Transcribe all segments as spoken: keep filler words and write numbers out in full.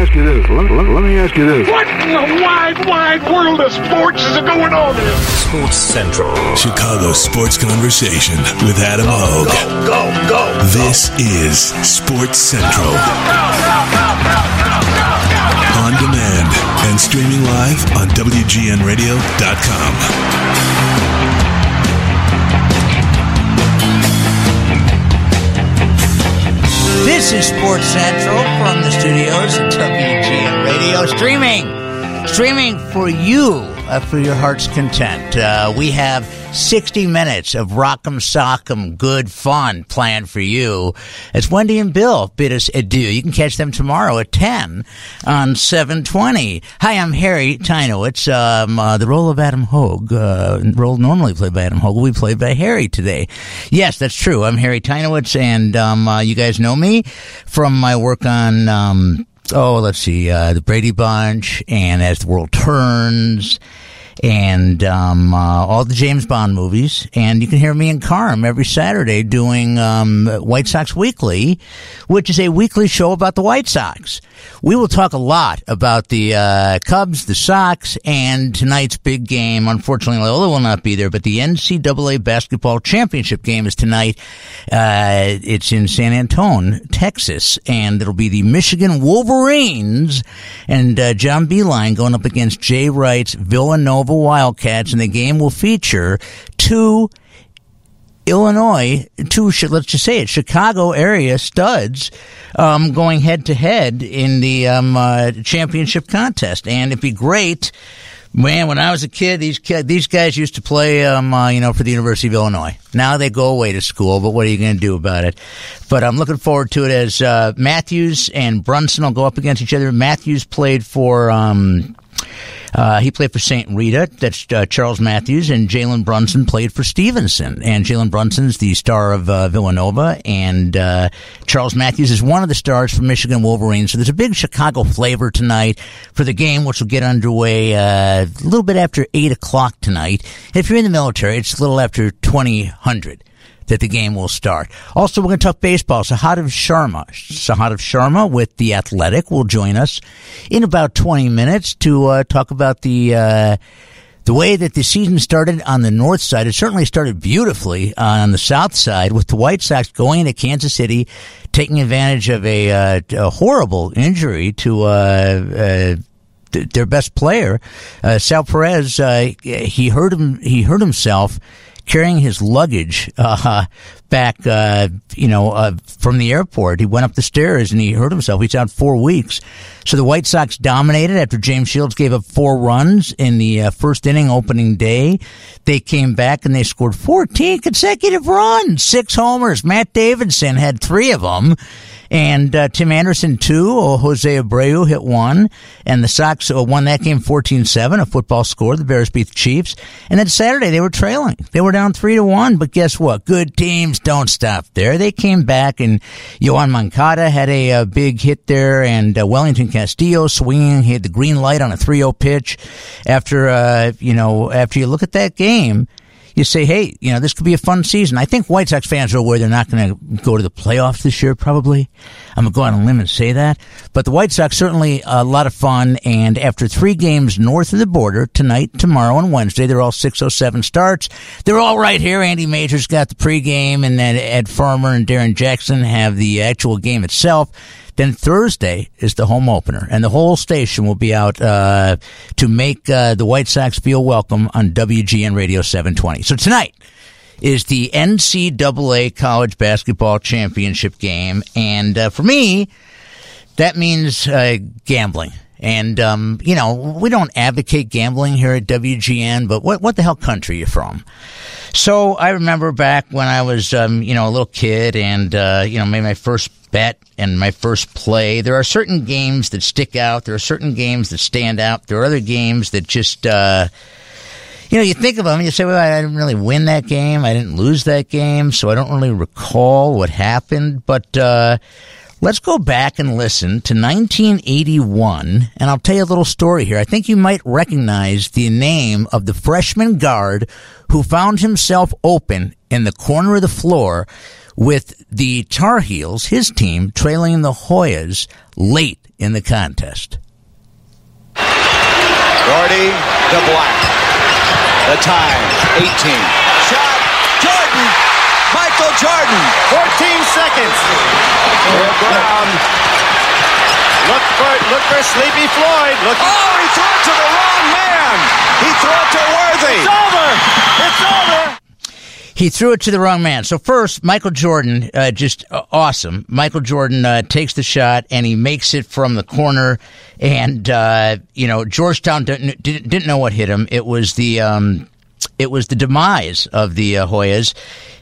ask you this. Let, let, let me ask you this. What in the wide, wide world of sports is going on here? Sports Central. Chicago Sports Conversation with Adam Hoge. Go, go, go, go. This is Sports Central. Go, go, go, go, go, go, go, go, go. On demand and streaming live on W G N radio dot com. This is Sports Central from the studios at W G N Radio, streaming, streaming for you, uh, for your heart's content. Uh, we have sixty minutes of rock'em sock'em good fun planned for you. It's Wendy and Bill bid us adieu. You can catch them tomorrow at ten on seven twenty. Hi, I'm Harry Teinowitz. Um, uh, the role of Adam Hoge, uh, role normally played by Adam Hoge, will be played by Harry today. Yes, that's true. I'm Harry Teinowitz, and um, uh, you guys know me from my work on, um, oh, let's see, uh, The Brady Bunch and As the World Turns. And um, uh, all the James Bond movies. And you can hear me and Carm every Saturday doing um, White Sox Weekly, which is a weekly show about the White Sox. We will talk a lot about the uh, Cubs, the Sox, and tonight's big game. Unfortunately, Lola will not be there, but the N C double A basketball championship game is tonight. Uh, it's in San Antonio, Texas, and it'll be the Michigan Wolverines and uh, John Beilein going up against Jay Wright's Villanova Wildcats, and the game will feature two Illinois, two, let's just say it, Chicago area studs um, going head-to-head in the um, uh, championship contest. And it'd be great. Man, when I was a kid, these kid, these guys used to play, um, uh, you know, for the University of Illinois. Now they go away to school, but what are you going to do about it? But I'm looking forward to it as uh, Matthews and Brunson will go up against each other. Matthews played for... Um, Uh, he played for Saint Rita, that's uh, Charles Matthews, and Jalen Brunson played for Stevenson. And Jalen Brunson's the star of uh, Villanova, and uh, Charles Matthews is one of the stars for Michigan Wolverines. So there's a big Chicago flavor tonight for the game, which will get underway uh, a little bit after eight o'clock tonight. If you're in the military, it's a little after twenty hundred. That the game will start. Also, we're going to talk baseball. Sahadev Sharma, Sahadev Sharma with The Athletic will join us in about twenty minutes to uh, talk about the uh, the way that the season started on the north side. It certainly started beautifully on the south side with the White Sox going into Kansas City, taking advantage of a, uh, a horrible injury to. Uh, uh, Their best player, uh, Sal Perez, uh, he hurt him. He hurt himself carrying his luggage uh, back, uh, you know, uh, from the airport. He went up the stairs and he hurt himself. He's out four weeks. So the White Sox dominated after James Shields gave up four runs in the uh, first inning opening day. They came back and they scored fourteen consecutive runs, six homers. Matt Davidson had three of them. And uh, Tim Anderson, two. Oh, Jose Abreu hit one. And the Sox uh, won that game fourteen seven, a football score. The Bears beat the Chiefs. And then Saturday, they were trailing. They were down three to one. But guess what? Good teams don't stop there. They came back, and Yohan Moncada had a uh, big hit there. And uh, Wellington Castillo swinging. He had the green light on a three oh pitch. After, uh, you know, after you look at that game, you say, hey, you know, this could be a fun season. I think White Sox fans are aware they're not going to go to the playoffs this year, probably. I'm going to go out on a limb and say that. But the White Sox, certainly a lot of fun. And after three games north of the border, tonight, tomorrow, and Wednesday, they're all six oh seven starts. They're all right here. Andy Major's got the pregame, and then Ed Farmer and Darren Jackson have the actual game itself. Then Thursday is the home opener, and the whole station will be out uh, to make uh, the White Sox feel welcome on W G N Radio seven twenty. So tonight is the N C double A College Basketball Championship game, and uh, for me, that means uh, gambling. And, um, you know, we don't advocate gambling here at W G N, but what what the hell country are you from? So I remember back when I was, um, you know, a little kid and, uh, you know, made my first bet and my first play. There are certain games that stick out. There are certain games that stand out. There are other games that just, uh, you know, you think of them and you say, well, I didn't really win that game. I didn't lose that game. So I don't really recall what happened. But, uh, let's go back and listen to nineteen eighty-one, and I'll tell you a little story here. I think you might recognize the name of the freshman guard who found himself open in the corner of the floor with the Tar Heels, his team, trailing the Hoyas late in the contest. Gordy to Black. The time, eighteen. Shot, Jordan. Michael Jordan. fourteen seconds. Here Brown. Look for, look for Sleepy Floyd. Look. Oh, he threw it to the wrong man. He threw it to Worthy. It's over. It's over. He threw it to the wrong man. So first, Michael Jordan, uh, just uh, awesome. Michael Jordan uh, takes the shot, and he makes it from the corner. And, uh, you know, Georgetown didn't, didn't know what hit him. It was the um, it was the demise of the uh, Hoyas.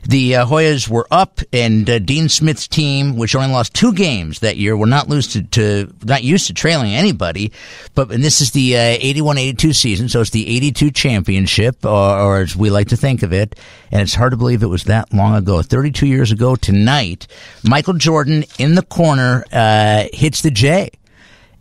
The uh, Hoyas were up, and uh, Dean Smith's team, which only lost two games that year, were not, lose to, to, not used to trailing anybody. But and this is the eighty-one eighty-two season, so it's the eighty-two championship, or, or as we like to think of it. And it's hard to believe it was that long ago. thirty-two years ago tonight, Michael Jordan in the corner uh, hits the J.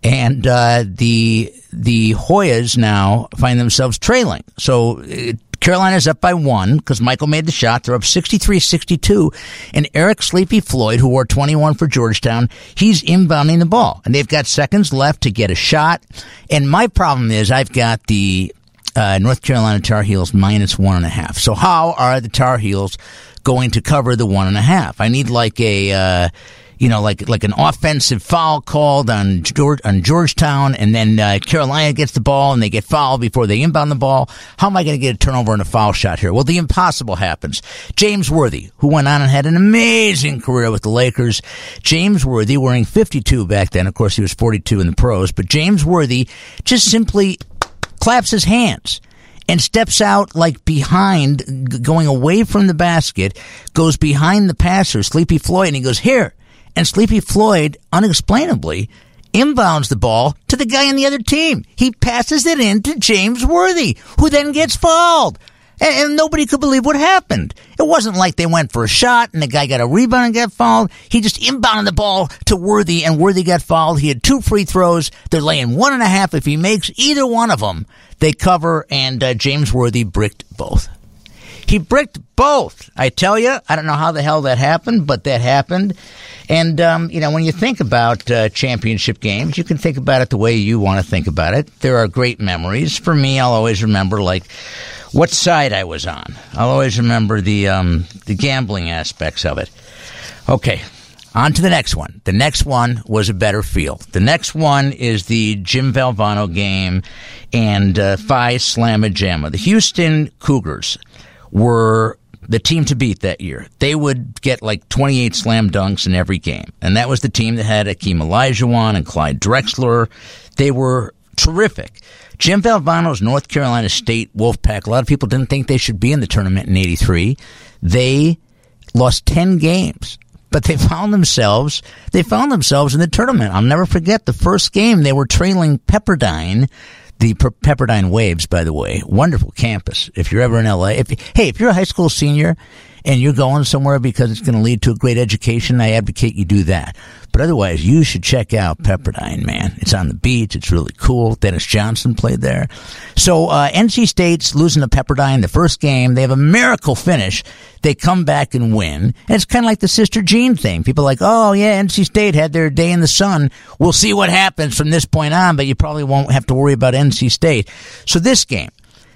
And uh, the the Hoyas now find themselves trailing. So it, Carolina's up by one because Michael made the shot. They're up sixty-three sixty-two. And Eric Sleepy Floyd, who wore twenty-one for Georgetown, he's inbounding the ball. And they've got seconds left to get a shot. And my problem is I've got the uh, North Carolina Tar Heels minus one and a half. So how are the Tar Heels going to cover the one and a half? I need like a... Uh, You know, like like an offensive foul called on George, on Georgetown, and then uh, Carolina gets the ball, and they get fouled before they inbound the ball. How am I going to get a turnover and a foul shot here? Well, the impossible happens. James Worthy, who went on and had an amazing career with the Lakers. James Worthy, wearing fifty-two back then. Of course, he was forty-two in the pros. But James Worthy just simply claps his hands and steps out like behind, going away from the basket, goes behind the passer, Sleepy Floyd, and he goes, here. And Sleepy Floyd, unexplainably, inbounds the ball to the guy on the other team. He passes it in to James Worthy, who then gets fouled. And, and nobody could believe what happened. It wasn't like they went for a shot and the guy got a rebound and got fouled. He just inbounded the ball to Worthy, and Worthy got fouled. He had two free throws. They're laying one and a half. If he makes either one of them, they cover, and uh, James Worthy bricked both. He bricked both. I tell you, I don't know how the hell that happened, but that happened. And, um, you know, when you think about uh, championship games, you can think about it the way you want to think about it. There are great memories. For me, I'll always remember, like, what side I was on. I'll always remember the um, the gambling aspects of it. Okay, on to the next one. The next one was a better feel. The next one is the Jim Valvano game and uh, Phi Slamma Jamma. The Houston Cougars were the team to beat that year. They would get like twenty-eight slam dunks in every game. And that was the team that had Akeem Olajuwon and Clyde Drexler. They were terrific. Jim Valvano's North Carolina State Wolfpack, a lot of people didn't think they should be in the tournament in eighty-three. They lost ten games. But they found themselves, they found themselves in the tournament. I'll never forget the first game. They were trailing Pepperdine. The Pepperdine Waves, by the way, wonderful campus. If you're ever in L A, if, hey, if you're a high school senior and you're going somewhere because it's going to lead to a great education, I advocate you do that. But otherwise, you should check out Pepperdine, man. It's on the beach. It's really cool. Dennis Johnson played there. So uh N C State's losing to Pepperdine the first game. They have a miracle finish. They come back and win. And it's kind of like the Sister Jean thing. People are like, oh, yeah, N C State had their day in the sun. We'll see what happens from this point on, but you probably won't have to worry about N C State. So this game.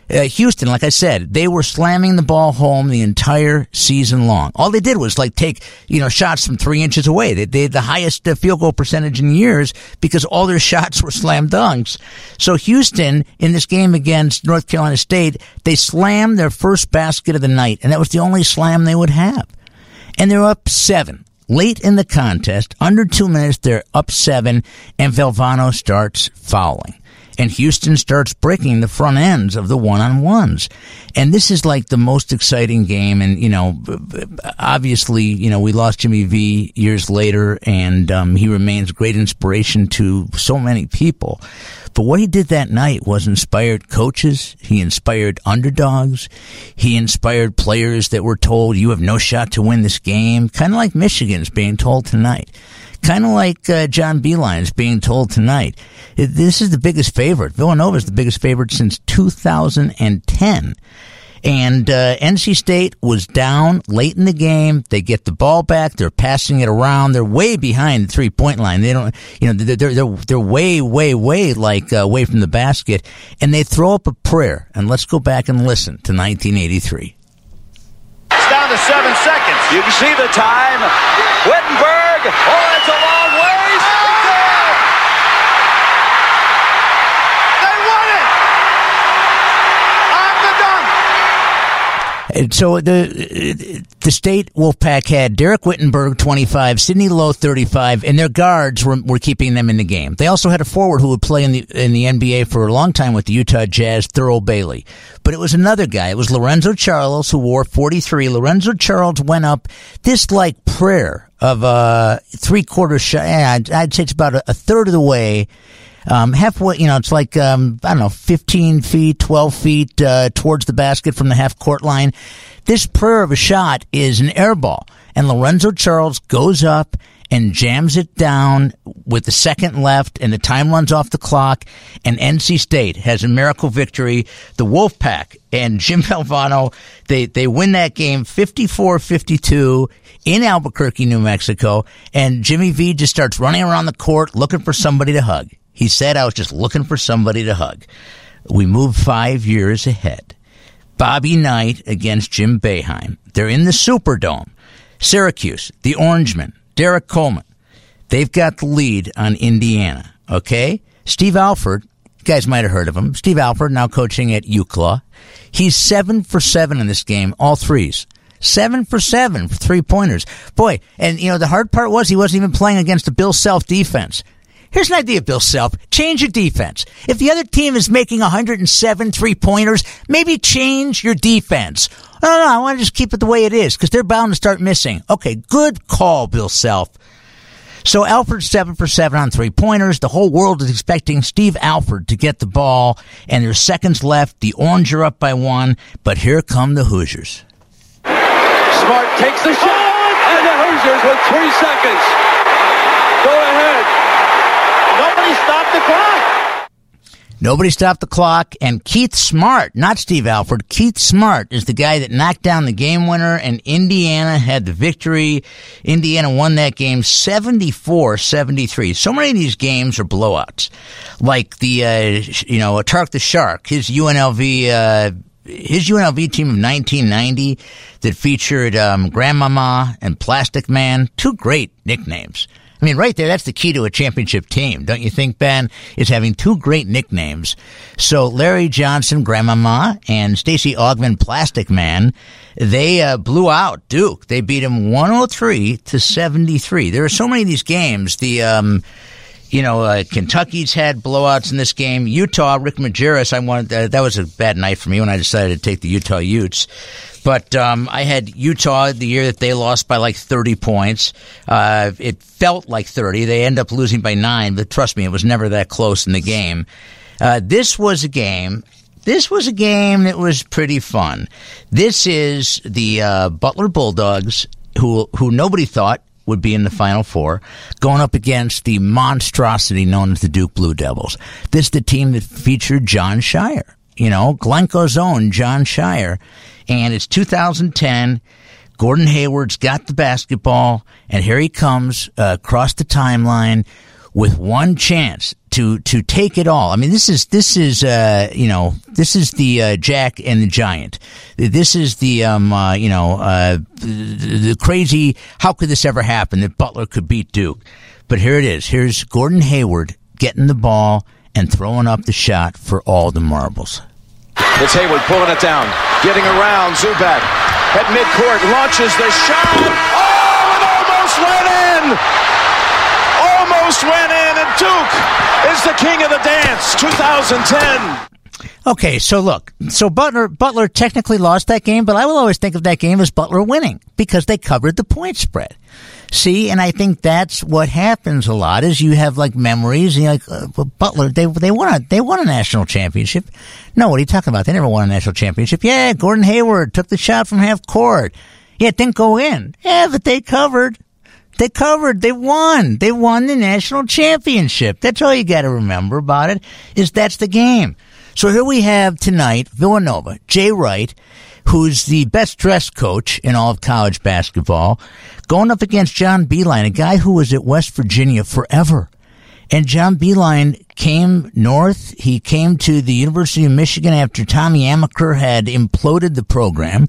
Uh, Houston, like I said, they were slamming the ball home the entire season long. All they did was like take, you know, shots from three inches away. They, they had the highest uh, field goal percentage in years because all their shots were slam dunks. So Houston, in this game against North Carolina State, they slammed their first basket of the night, and that was the only slam they would have. And they're up seven. Late in the contest, under two minutes, they're up seven, and Valvano starts fouling. And Houston starts breaking the front ends of the one-on-ones. And this is like the most exciting game. And, you know, obviously, you know, we lost Jimmy V years later, and um, he remains a great inspiration to so many people. But what he did that night was inspired coaches. He inspired underdogs. He inspired players that were told, you have no shot to win this game. Kind of like Michigan's being told tonight. Kind of like uh, John Beilein is being told tonight. This is the biggest favorite. Villanova is the biggest favorite since two thousand ten. And uh, N C State was down late in the game. They get the ball back. They're passing it around. They're way behind the three-point line. They don't, you know, they're they're they're way, way, way like uh, away from the basket. And they throw up a prayer. And let's go back and listen to nineteen eighty-three. It's down to seven seconds. You can see the time. Wittenberg. Oh, that's a long ways. It's there. They won it. On the dunk. And so the the State Wolfpack had Derek Wittenberg, twenty-five, Sidney Lowe, thirty-five, and their guards were, were keeping them in the game. They also had a forward who would play in the in the N B A for a long time with the Utah Jazz, Thurl Bailey. But it was another guy. It was Lorenzo Charles, who wore forty-three. Lorenzo Charles went up this like prayer of a three-quarter shot. I'd, I'd say it's about a, a third of the way. Um, halfway, you know, it's like, um, I don't know, fifteen feet, twelve feet, uh, towards the basket from the half court line. This prayer of a shot is an air ball. And Lorenzo Charles goes up and jams it down with the second left, and the time runs off the clock, and N C State has a miracle victory. The Wolfpack and Jim Valvano, they, they win that game fifty-four fifty-two in Albuquerque, New Mexico, and Jimmy V just starts running around the court looking for somebody to hug. He said, I was just looking for somebody to hug. We move five years ahead. Bobby Knight against Jim Boeheim. They're in the Superdome. Syracuse, the Orangemen, Derek Coleman. They've got the lead on Indiana, okay? Steve Alford, you guys might have heard of him. Steve Alford, now coaching at U C L A. He's seven for seven in this game, all threes. Seven for seven for three-pointers. Boy, and, you know, the hard part was he wasn't even playing against the Bill Self defense. Here's an idea, Bill Self. Change your defense. If the other team is making one hundred seven three-pointers, maybe change your defense. No, no, no, I want to just keep it the way it is because they're bound to start missing. Okay, good call, Bill Self. So Alford's seven for seven on three-pointers. The whole world is expecting Steve Alford to get the ball, and there's seconds left. The Orange are up by one, but here come the Hoosiers. Smart takes the shot, oh, and the Hoosiers with three seconds. Go ahead. Nobody stopped the clock. Nobody stopped the clock, and Keith Smart, not Steve Alford, Keith Smart is the guy that knocked down the game winner, and Indiana had the victory. Indiana won that game seventy-four seventy-three. So many of these games are blowouts, like the, uh, you know, Tark the Shark, his U N L V, uh, his U N L V team of nineteen ninety that featured um, Grandmama and Plastic Man, two great nicknames. I mean, right there, that's the key to a championship team, don't you think, Ben, is having two great nicknames. So Larry Johnson, Grandmama, and Stacy Augman, Plastic Man, they uh, blew out Duke. They beat him one oh three to seventy-three. There are so many of these games. The, um, you know, uh, Kentucky's had blowouts in this game. Utah, Rick Majerus, I wanted uh, that was a bad night for me when I decided to take the Utah Utes. But um, I had Utah the year that they lost by like thirty points. Uh, it felt like thirty. They end up losing by nine, but trust me, it was never that close in the game. Uh, this was a game. This was a game that was pretty fun. This is the uh, Butler Bulldogs, who who nobody thought would be in the Final Four, going up against the monstrosity known as the Duke Blue Devils. This is the team that featured John Shire. You know, Glencoe's own John Shire. And it's two thousand ten. Gordon Hayward's got the basketball. And here he comes uh, across the timeline with one chance to, to take it all. I mean, this is, this is, uh, you know, this is the, uh, Jack and the Giant. This is the, um, uh, you know, uh, the crazy, how could this ever happen that Butler could beat Duke? But here it is. Here's Gordon Hayward getting the ball and throwing up the shot for all the marbles. It's Hayward pulling it down, getting around Zubac at midcourt, launches the shot. Oh, it almost went in! Almost went in, and Duke is the king of the dance, two thousand ten. Okay, so look, so Butler Butler technically lost that game, but I will always think of that game as Butler winning because they covered the point spread. See, and I think that's what happens a lot is you have like memories, and you're like uh, well, Butler, they they won a they won a national championship. No, what are you talking about? They never won a national championship. Yeah, Gordon Hayward took the shot from half court. Yeah, it didn't go in. Yeah, but they covered. They covered. They won. They won the national championship. That's all you got to remember about it is that's the game. So here we have tonight Villanova, Jay Wright, who's the best-dressed coach in all of college basketball, going up against John Beilein, a guy who was at West Virginia forever. And John Beilein came north. He came to the University of Michigan after Tommy Amaker had imploded the program.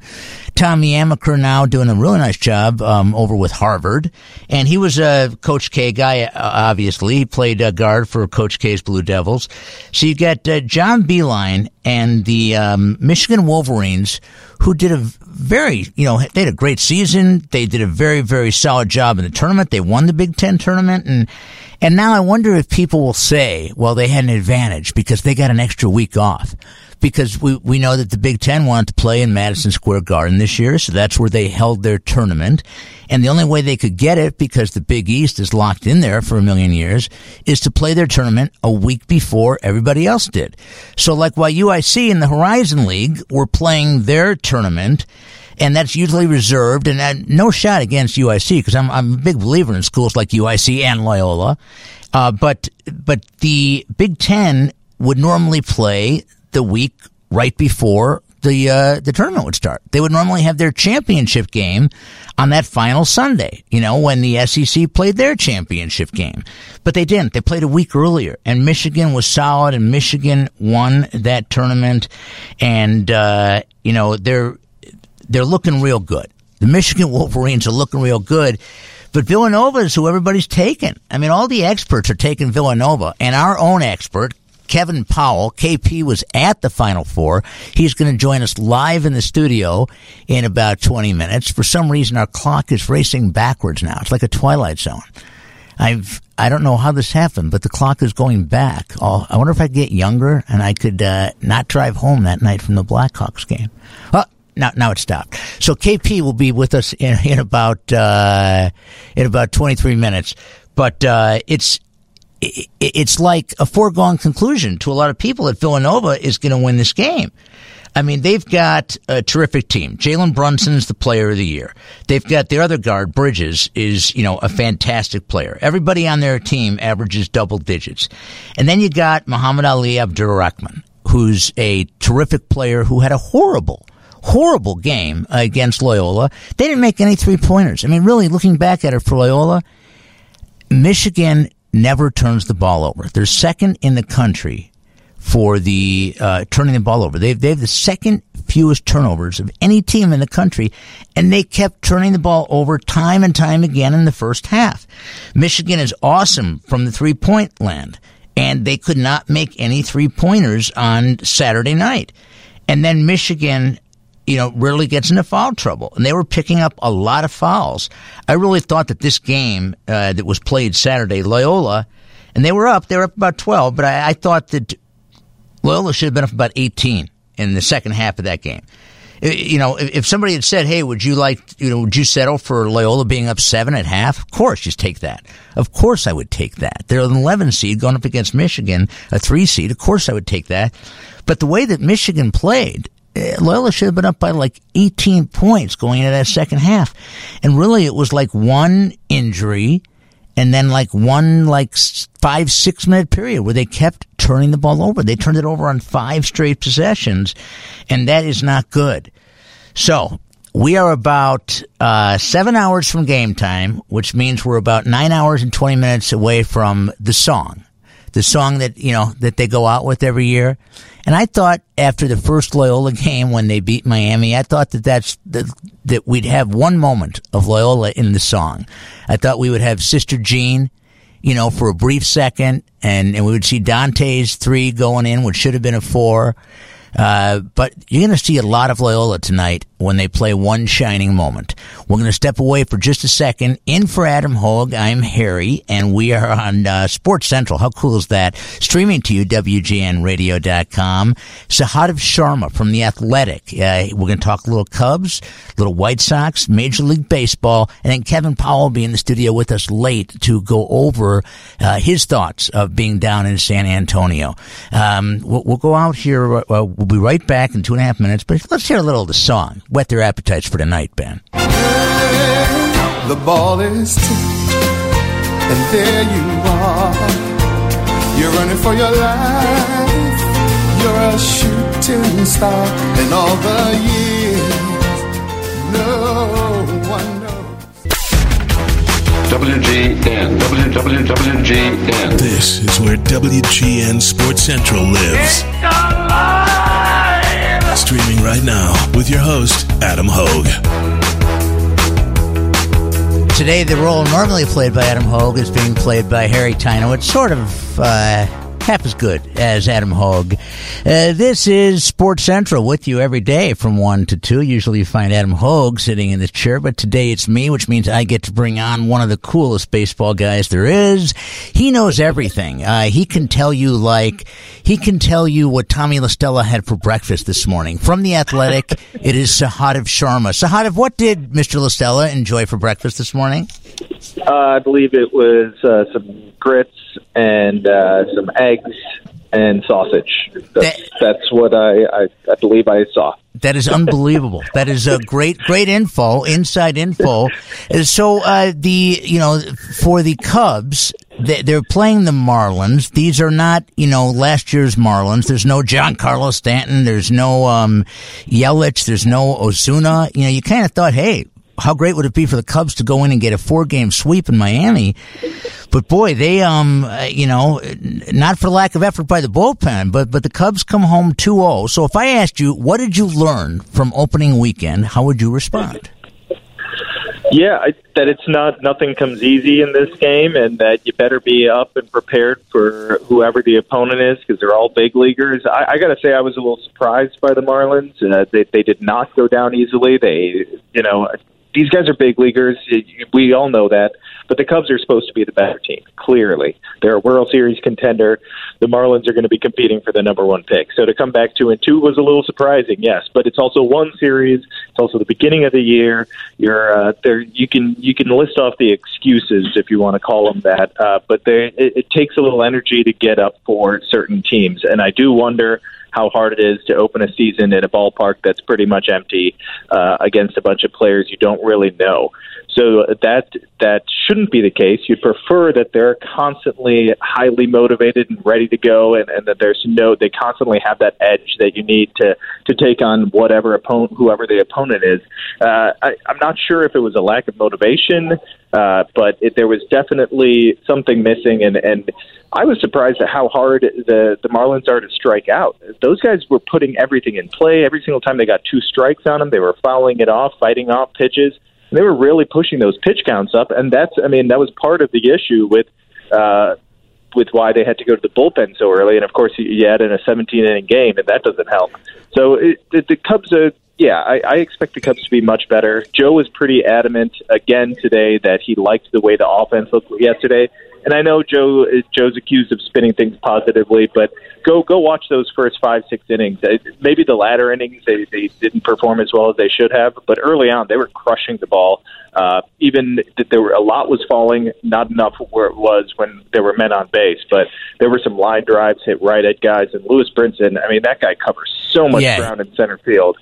Tommy Amaker now doing a really nice job um, over with Harvard. And he was a Coach K guy, obviously. He played uh, guard for Coach K's Blue Devils. So you got uh, John Beilein and the um, Michigan Wolverines, who did a very, you know, they had a great season. They did a very, very solid job in the tournament. They won the Big Ten tournament. And And now I wonder if people will say, well, they had an advantage because they got an extra week off. Because we, we know that the Big Ten wanted to play in Madison Square Garden this year, so that's where they held their tournament. And the only way they could get it, because the Big East is locked in there for a million years, is to play their tournament a week before everybody else did. So like while U I C and the Horizon League were playing their tournament, and that's usually reserved, and uh, no shot against U I C, because I'm, I'm a big believer in schools like U I C and Loyola. Uh, but, but the Big Ten would normally play the week right before the uh, the tournament would start. They would normally have their championship game on that final Sunday, you know, when the S E C played their championship game. But they didn't. They played a week earlier, and Michigan was solid, and Michigan won that tournament. And, uh, you know, they're they're looking real good. The Michigan Wolverines are looking real good. But Villanova is who everybody's taking. I mean, all the experts are taking Villanova, and our own expert, Kevin Powell, K P, was at the Final Four. He's going to join us live in the studio in about twenty minutes. For some reason, our clock is racing backwards now. It's like a Twilight Zone. I've, I don't know how this happened, but the clock is going back. Oh, I wonder if I could get younger and I could uh, not drive home that night from the Blackhawks game. Well, Now, now it stopped. So K P will be with us in, in about uh, in about twenty-three minutes. But uh, it's it, it's like a foregone conclusion to a lot of people that Villanova is going to win this game. I mean, they've got a terrific team. Jalen Brunson's the player of the year. They've got their other guard, Bridges, is, you know, a fantastic player. Everybody on their team averages double digits. And then you got Muhammad Ali Abdurrahman, who's a terrific player who had a horrible Horrible game against Loyola. They didn't make any three-pointers. I mean, really, looking back at it for Loyola, Michigan never turns the ball over. They're second in the country for the uh, turning the ball over. They've, they have the second fewest turnovers of any team in the country, and they kept turning the ball over time and time again in the first half. Michigan is awesome from the three-point land, and they could not make any three-pointers on Saturday night. And then Michigan, you know, rarely gets into foul trouble. And they were picking up a lot of fouls. I really thought that this game uh, that was played Saturday, Loyola, and they were up, they were up about twelve, but I, I thought that Loyola should have been up about eighteen in the second half of that game. You know, if somebody had said, hey, would you like, you know, would you settle for Loyola being up seven at half? Of course, just take that. Of course I would take that. They're an eleven seed going up against Michigan, a three seed. Of course I would take that. But the way that Michigan played, Loyola should have been up by like eighteen points going into that second half. And really it was like one injury and then like one like five, six minute period where they kept turning the ball over. They turned it over on five straight possessions, and that is not good. So we are about uh, seven hours from game time, which means we're about nine hours and twenty minutes away from the song. The song that, you know, that they go out with every year. And I thought after the first Loyola game when they beat Miami, I thought that that's, that, that we'd have one moment of Loyola in the song. I thought we would have Sister Jean, you know, for a brief second, and, and we would see Dante's three going in, which should have been a four. Uh, but you're going to see a lot of Loyola tonight when they play One Shining Moment. We're going to step away for just a second. In for Adam Hoge, I'm Harry, and we are on uh, Sports Central. How cool is that? Streaming to you, W G N radio dot com. Sahadev Sharma from The Athletic. Uh, we're going to talk little Cubs, little White Sox, Major League Baseball, and then Kevin Powell will be in the studio with us late to go over uh, his thoughts of being down in San Antonio. Um, we'll, we'll go out here. Uh, We'll be right back in two and a half minutes, but let's hear a little of the song. Whet their appetites for tonight, Ben. Hey, the ball is tipped, and there you are. You're running for your life. You're a shooting star, and all the years no one knows. W G N, W W G N. This is where W G N Sports Central lives. It's alive! Streaming right now with your host, Adam Hoge. Today, the role normally played by Adam Hoge is being played by Harry Teinowitz, sort of uh, half as good as Adam Hoge. Uh, this is Sports Central with you every day from one to two. Usually you find Adam Hoge sitting in the chair, but today it's me, which means I get to bring on one of the coolest baseball guys there is. He knows everything. Uh, he can tell you, like, he can tell you what Tommy LaStella had for breakfast this morning. From The Athletic, it is Sahadev Sharma. Sahadev, what did Mister LaStella enjoy for breakfast this morning? Uh, I believe it was uh, some grits and uh, some eggs and sausage. That's, that, that's what I, I, I believe I saw. That is unbelievable. That is a great, great info, inside info. So uh, the, you know, for the Cubs, they're playing the Marlins. These are not, you know, last year's Marlins. There's no Giancarlo Stanton. There's no um, Yelich. There's no Ozuna. You know, you kind of thought, hey, how great would it be for the Cubs to go in and get a four-game sweep in Miami? But boy, they, um, you know, not for lack of effort by the bullpen, but, but the Cubs come home two oh. So if I asked you, what did you learn from opening weekend, how would you respond? Yeah, I, that it's not, nothing comes easy in this game, and that you better be up and prepared for whoever the opponent is, because they're all big leaguers. I, I got to say, I was a little surprised by the Marlins. Uh, they, they did not go down easily. They, you know, these guys are big leaguers. We all know that. But the Cubs are supposed to be the better team, clearly. They're a World Series contender. The Marlins are going to be competing for the number one pick. So to come back two and two was a little surprising, yes. But it's also one series. It's also the beginning of the year. You're uh, there. You can you can list off the excuses, if you want to call them that. Uh, but there, it, it takes a little energy to get up for certain teams. And I do wonder how hard it is to open a season in a ballpark that's pretty much empty uh, against a bunch of players you don't really know. So that that shouldn't be the case. You'd prefer that they're constantly highly motivated and ready to go, and, and that there's no they constantly have that edge that you need to, to take on whatever opponent, whoever the opponent is. Uh, I, I'm not sure if it was a lack of motivation, uh, but it, there was definitely something missing, and, and I was surprised at how hard the, the Marlins are to strike out. Those guys were putting everything in play. Every single time they got two strikes on them, they were fouling it off, fighting off pitches. And they were really pushing those pitch counts up, and that's, I mean, that was part of the issue with uh, with why they had to go to the bullpen so early. And, of course, you add in a seventeen-inning game, and that doesn't help. So it, the, the Cubs are, yeah, I, I expect the Cubs to be much better. Joe was pretty adamant again today that he liked the way the offense looked yesterday. And I know Joe Joe's accused of spinning things positively, but go go watch those first five, six innings. Maybe the latter innings, they, they didn't perform as well as they should have, but early on, they were crushing the ball. Uh, even that there were a lot was falling, not enough where it was when there were men on base, but there were some line drives hit right at guys. And Lewis Brinson, I mean, that guy covers so much yeah. ground in center field.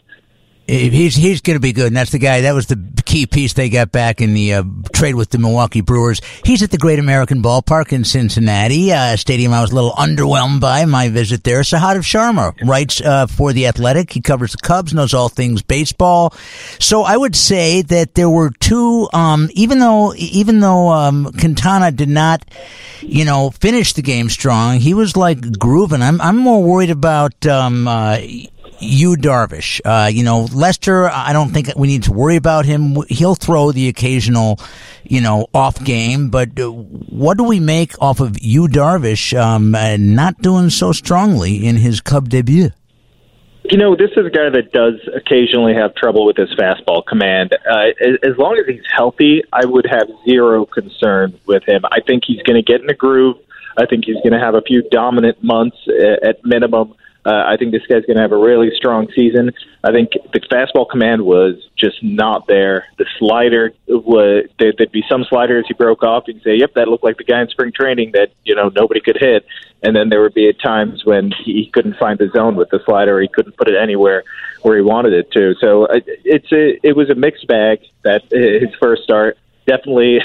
He's he's going to be good, and that's the guy. That was the key piece they got back in the uh, trade with the Milwaukee Brewers. He's at the Great American Ballpark in Cincinnati, a stadium I was a little underwhelmed by my visit there. Sahadev Sharma writes uh, for The Athletic. He covers the Cubs, knows all things baseball. So I would say that there were two, um, even though even though um, Quintana did not, you know, finish the game strong. He was like grooving. I'm I'm more worried about. Um, uh, You Darvish, uh, you know, Lester, I don't think we need to worry about him. He'll throw the occasional, you know, off game. But what do we make off of you Darvish um, not doing so strongly in his Cub debut? You know, this is a guy that does occasionally have trouble with his fastball command. Uh, as long as he's healthy, I would have zero concern with him. I think he's going to get in a groove. I think he's going to have a few dominant months at minimum. Uh, I think this guy's going to have a really strong season. I think the fastball command was just not there. The slider, was, there, there'd be some sliders he broke off. You'd say, yep, that looked like the guy in spring training that, you know, nobody could hit. And then there would be at times when he couldn't find the zone with the slider. Or he couldn't put it anywhere where he wanted it to. So it's a, it was a mixed bag, that his first start. Definitely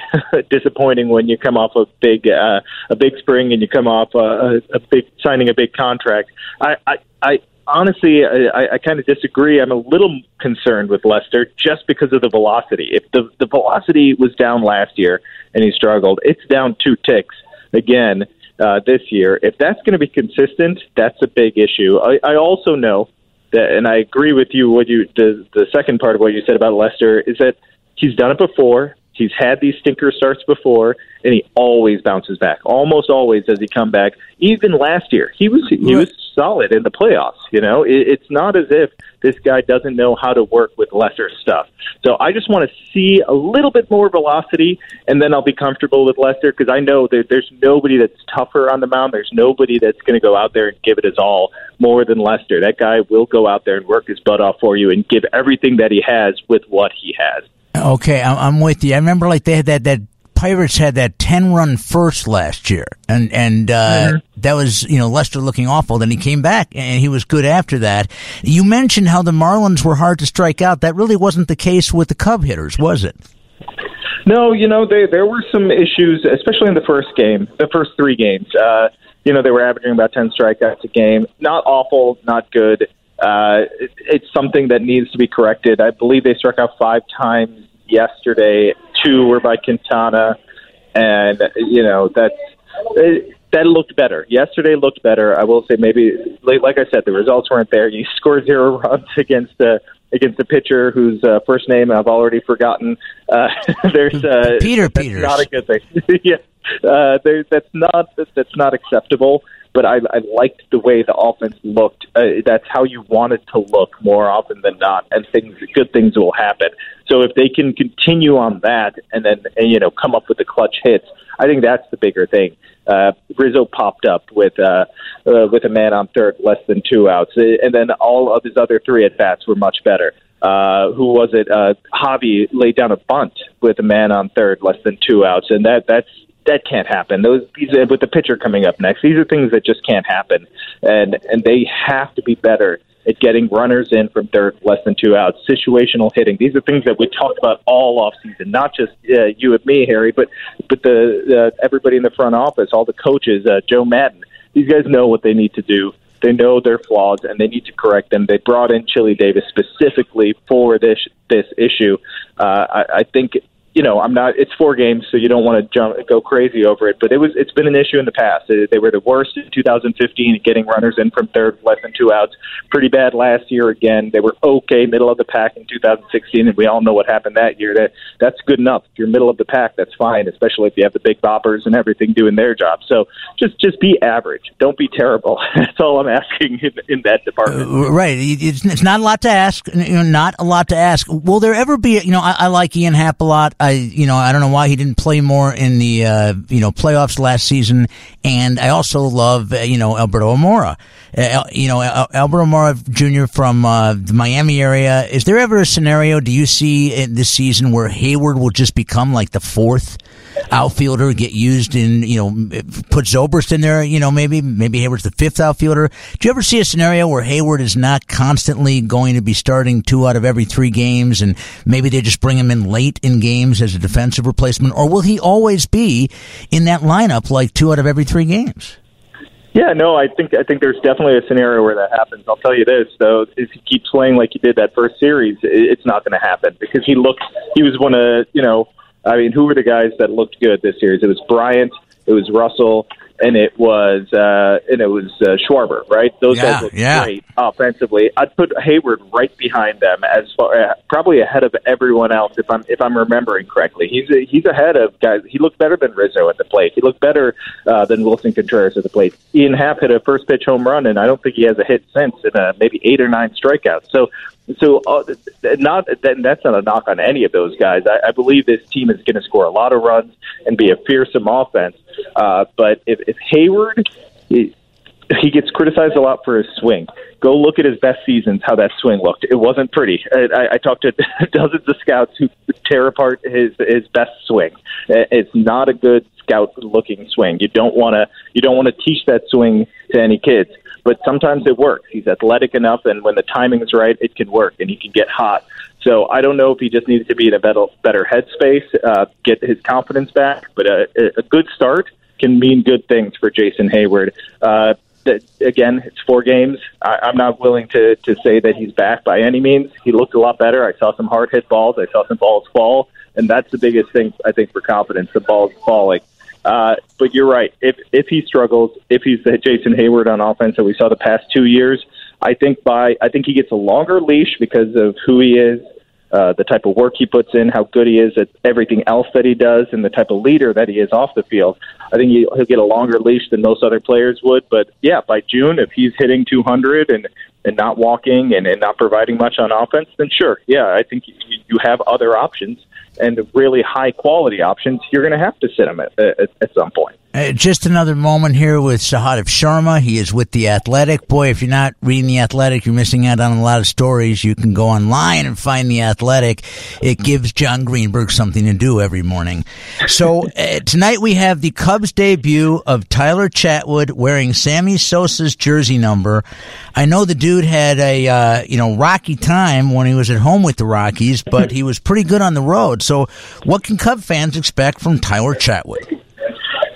disappointing when you come off a big uh, a big spring and you come off a, a, a big signing a big contract. I, I, I honestly, I, I kind of disagree. I'm a little concerned with Lester just because of the velocity. If the, the velocity was down last year and he struggled, it's down two ticks again uh, this year. If that's going to be consistent, that's a big issue. I, I also know that, and I agree with you, what you the, the second part of what you said about Lester is that he's done it before. He's had these stinker starts before, and he always bounces back. Almost always does he come back. Even last year, he was he was solid in the playoffs. You know, it, it's not as if this guy doesn't know how to work with lesser stuff. So I just want to see a little bit more velocity, and then I'll be comfortable with Lester because I know that there's nobody that's tougher on the mound. There's nobody that's going to go out there and give it his all more than Lester. That guy will go out there and work his butt off for you and give everything that he has with what he has. Okay, I'm with you. I remember like they had that, that Pirates had that ten-run first last year, and and uh, mm-hmm. that was, you know, Lester looking awful. Then he came back, and he was good after that. You mentioned how the Marlins were hard to strike out. That really wasn't the case with the Cub hitters, was it? No, you know, they, there were some issues, especially in the first game, the first three games. Uh, you know, they were averaging about ten strikeouts a game. Not awful, not good. Uh, it, it's something that needs to be corrected. I believe they struck out five times yesterday. Two were by Quintana, and you know that that looked better. Yesterday looked better. I will say maybe, like I said, the results weren't there. You scored zero runs against the against a pitcher whose uh, first name I've already forgotten. Uh, there's uh, Peter Peters. Not a good thing. yeah, uh, there, that's not that's not acceptable. But I, I liked the way the offense looked. Uh, that's how you want it to look more often than not, and things, good things will happen. So if they can continue on that and then, and, you know, come up with the clutch hits, I think that's the bigger thing. Uh, Rizzo popped up with uh, uh, with a man on third, less than two outs, and then all of his other three at bats were much better. Uh, who was it? Uh, Javi laid down a bunt with a man on third, less than two outs, and that that's. That can't happen. Those these, with the pitcher coming up next, these are things that just can't happen, and and they have to be better at getting runners in from third, less than two outs, situational hitting. These are things that we talked about all off season, not just uh, you and me, Harry, but but the uh, everybody in the front office, all the coaches, uh, Joe Madden. These guys know what they need to do. They know their flaws, and they need to correct them. They brought in Chili Davis specifically for this this issue. Uh, I, I think. You know, I'm not. It's four games, so you don't want to jump go crazy over it. But it was. It's been an issue in the past. They were the worst in two thousand fifteen, getting runners in from third, less than two outs. Pretty bad last year again. They were okay, middle of the pack in two thousand sixteen, and we all know what happened that year. That that's good enough. If you're middle of the pack, that's fine, especially if you have the big boppers and everything doing their job. So just just be average. Don't be terrible. That's all I'm asking in, in that department. Uh, right. It's, it's not a lot to ask. You know, not a lot to ask. Will there ever be? You know, I, I like Ian Happ a lot. I, you know, I don't know why he didn't play more in the, uh, you know, playoffs last season. And I also love, uh, you know, Alberto Amora. Uh, you know, Al- Alberto Amora Junior from uh, the Miami area. Is there ever a scenario, do you see in this season, where Hayward will just become like the fourth outfielder, get used in, you know, put Zobrist in there, you know, maybe, maybe Hayward's the fifth outfielder? Do you ever see a scenario where Hayward is not constantly going to be starting two out of every three games, and maybe they just bring him in late in games as a defensive replacement, or will he always be in that lineup like two out of every three games? Yeah, no, I think I think there's definitely a scenario where that happens. I'll tell you this, though, if he keeps playing like he did that first series, it's not going to happen, because he looked, he was one of, you know, I mean, who were the guys that looked good this series? It was Bryant, it was Russell, and it was uh, and it was uh, Schwarber, right? Those yeah, guys looked yeah. great offensively. I'd put Hayward right behind them, as far uh, probably ahead of everyone else, if I'm if I'm remembering correctly. He's a, he's ahead of guys. He looked better than Rizzo at the plate. He looked better uh, than Wilson Contreras at the plate. Ian Happ hit a first pitch home run, and I don't think he has a hit since, in uh, maybe eight or nine strikeouts. So. So uh, not that, that's not a knock on any of those guys. I, I believe this team is going to score a lot of runs and be a fearsome offense. Uh, but if, if Hayward, he, he gets criticized a lot for his swing. Go look at his best seasons, how that swing looked. It wasn't pretty. I, I, I talked to dozens of scouts who tear apart his, his best swing. It's not a good scout-looking swing. You don't want to you don't want to teach that swing to any kids. But sometimes it works. He's athletic enough, and when the timing is right, it can work, and he can get hot. So I don't know if he just needs to be in a better, better headspace, uh, get his confidence back. But a, a good start can mean good things for Jason Hayward. Uh, again, it's four games. I, I'm not willing to, to say that he's back by any means. He looked a lot better. I saw some hard hit balls. I saw some balls fall. And that's the biggest thing, I think, for confidence, the balls falling. Uh, but you're right. If if he struggles, if he's the Jason Hayward on offense that we saw the past two years, I think by I think he gets a longer leash because of who he is, uh, the type of work he puts in, how good he is at everything else that he does, and the type of leader that he is off the field. I think he, he'll get a longer leash than most other players would. But, yeah, by June, if he's hitting two hundred and, and not walking and, and not providing much on offense, then sure, yeah, I think you, you have other options. And really high-quality options, you're going to have to sit him at, at, at some point. Uh, just another moment here with Sahadev Sharma. He is with The Athletic. Boy, if you're not reading The Athletic, you're missing out on a lot of stories. You can go online and find The Athletic. It gives John Greenberg something to do every morning. So uh, tonight we have the Cubs debut of Tyler Chatwood wearing Sammy Sosa's jersey number. I know the dude had a uh, you know rocky time when he was at home with the Rockies, but he was pretty good on the road. So what can Cub fans expect from Tyler Chatwood?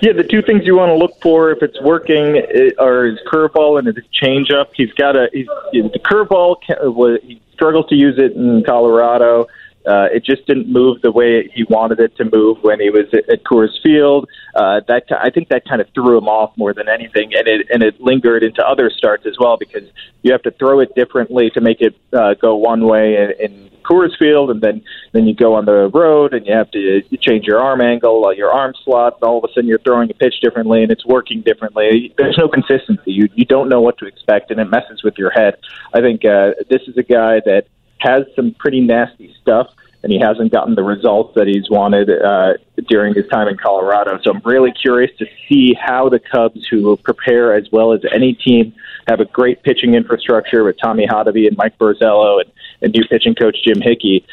Yeah, the two things you want to look for if it's working are his curveball and his changeup. He's got a he's, the curveball. He struggles to use it in Colorado. Uh, it just didn't move the way he wanted it to move when he was at, at Coors Field. Uh, that I think that kind of threw him off more than anything, and it and it lingered into other starts as well because you have to throw it differently to make it uh, go one way and. and Coors Field, and then, then you go on the road, and you have to you change your arm angle, uh, your arm slot, and all of a sudden you're throwing a pitch differently, and it's working differently. There's no consistency. You you don't know what to expect, and it messes with your head. I think uh, this is a guy that has some pretty nasty stuff, and he hasn't gotten the results that he's wanted uh, during his time in Colorado. So I'm really curious to see how the Cubs, who prepare as well as any team, have a great pitching infrastructure with Tommy Hotovy and Mike Borzello and, and new pitching coach Jim Hickey.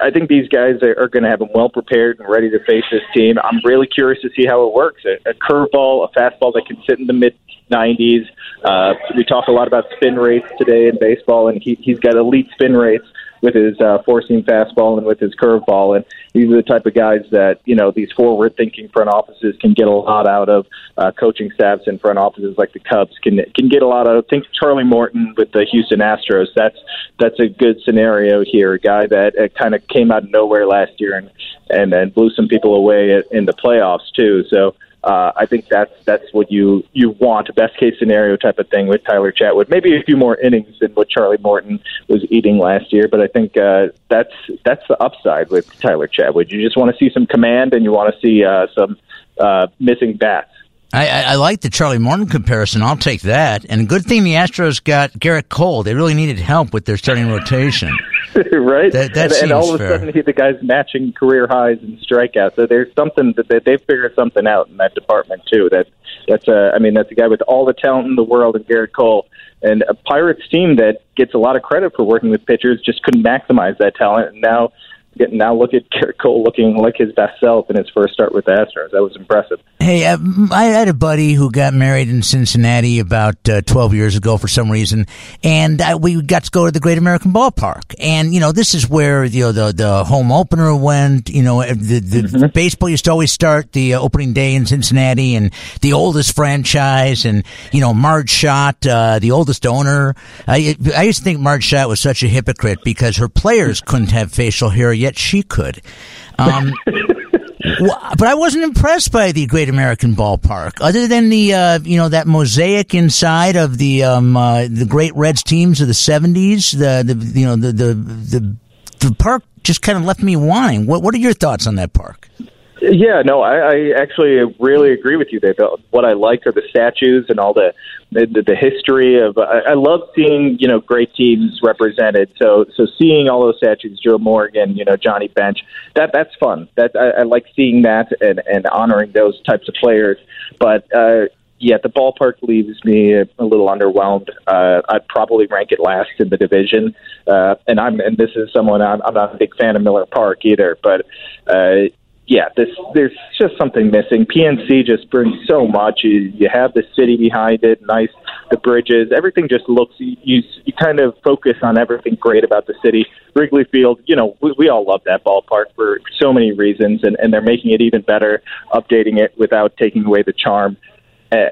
I think these guys are, are going to have them well prepared and ready to face this team. I'm really curious to see how it works. A, a curveball, a fastball that can sit in the mid nineties. Uh, we talk a lot about spin rates today in baseball, and he, he's got elite spin rates with his uh, four-seam fastball and with his curveball. And these are the type of guys that, you know, these forward-thinking front offices can get a lot out of. Uh, coaching staffs and front offices like the Cubs can can get a lot out of. Think Charlie Morton with the Houston Astros. That's that's a good scenario here. A guy that uh, kind of came out of nowhere last year and, and, and blew some people away at, in the playoffs, too. So uh, I think that's that's what you, you want, a best-case scenario type of thing with Tyler Chatwood. Maybe a few more innings than what Charlie Morton was eating last year, but I think uh, that's that's the upside with Tyler Chatwood. You just want to see some command, and you want to see uh, some uh, missing bats. I, I like the Charlie Morton comparison. I'll take that. And good thing the Astros got Garrett Cole. They really needed help with their starting rotation. Right? That, that and, seems and all of fair. a sudden, he, the guy's matching career highs and strikeouts. So there's something that they, they've figured something out in that department, too. That that's a, I mean, that's a guy with all the talent in the world and Garrett Cole. And a Pirates team that gets a lot of credit for working with pitchers just couldn't maximize that talent. And now... Now look at Garrett Cole looking like his best self in his first start with the Astros. That was impressive. Hey, uh, I had a buddy who got married in Cincinnati about uh, twelve years ago for some reason, and I, we got to go to the Great American Ballpark. And, you know, this is where, you know, the, the home opener went. You know, the, the mm-hmm. baseball used to always start the opening day in Cincinnati, and the oldest franchise, and, you know, Marge Schott, uh, the oldest owner. I, I used to think Marge Schott was such a hypocrite because her players couldn't have facial hair, yet she could. Um, but I wasn't impressed by the Great American Ballpark, other than the uh, you know that mosaic inside of the um, uh, the Great Reds teams of the seventies. The, the you know the the the, the park just kind of left me wanting. What what are your thoughts on that park? Yeah, no, I, I actually really agree with you there. The, what I like are the statues and all the the, the history of. I, I love seeing you know great teams represented. So so seeing all those statues, Joe Morgan, you know Johnny Bench, that that's fun. That I, I like seeing that and, and honoring those types of players. But uh, yeah, the ballpark leaves me a, a little underwhelmed. Uh, I'd probably rank it last in the division. Uh, and I'm and this is someone I'm, I'm not a big fan of Miller Park either, but. Uh, Yeah, this, there's just something missing. P N C just brings so much. You, you have the city behind it, nice, the bridges. Everything just looks, you you kind of focus on everything great about the city. Wrigley Field, you know, we, we all love that ballpark for so many reasons, and, and they're making it even better, updating it without taking away the charm. Uh,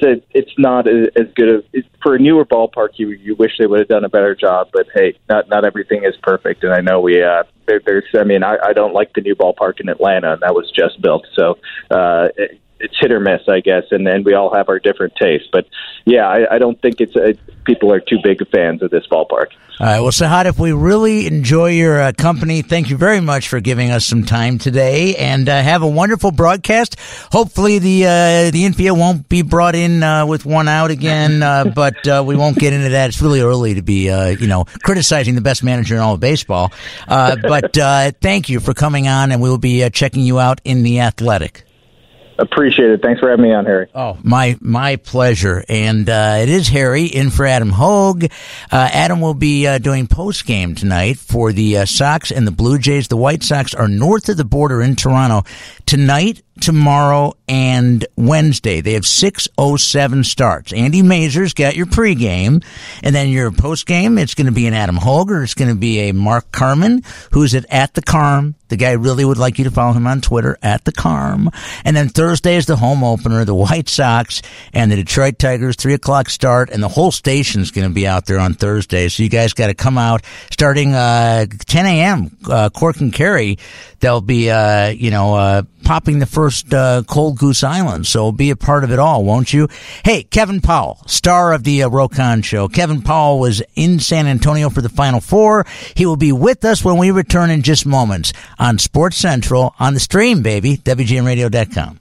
it, it's not as good of it's, for a newer ballpark. You you wish they would have done a better job, but hey, not not everything is perfect. And I know we uh, there, there's. I mean, I, I don't like the new ballpark in Atlanta, and that was just built. So uh, it, it's hit or miss, I guess. And then we all have our different tastes. But yeah, I, I don't think it's uh, people are too big fans of this ballpark. All right. Well, Sahadev, we really enjoy your uh, company. Thank you very much for giving us some time today, and uh, have a wonderful broadcast. Hopefully the uh, the infield won't be brought in uh, with one out again, uh, but uh, we won't get into that. It's really early to be, uh, you know, criticizing the best manager in all of baseball. Uh, but uh, thank you for coming on, and we'll be uh, checking you out in The Athletic. Appreciate it. Thanks for having me on, Harry. Oh, my my pleasure. And uh, it is Harry in for Adam Hoge. Uh, Adam will be uh, doing post-game tonight for the uh, Sox and the Blue Jays. The White Sox are north of the border in Toronto tonight, tomorrow, and Wednesday. They have six oh seven starts. Andy Mazer's got your pregame, and then your postgame, it's going to be an Adam Hoge, or it's going to be a Mark Carman, who's at at the Carm. The guy really would like you to follow him on Twitter, at the Carm. And then Thursday is the home opener, the White Sox and the Detroit Tigers, three o'clock start, and the whole station's going to be out there on Thursday, so you guys got to come out starting uh, ten a.m., uh, Cork and Kerry. They'll be, uh, you know, uh, popping the first uh, Cold Goose Island, so be a part of it all, won't you? Hey, Kevin Powell, star of the uh, Rokan Show. Kevin Powell was in San Antonio for the Final Four. He will be with us when we return in just moments on Sports Central, on the stream, baby, W G N radio dot com.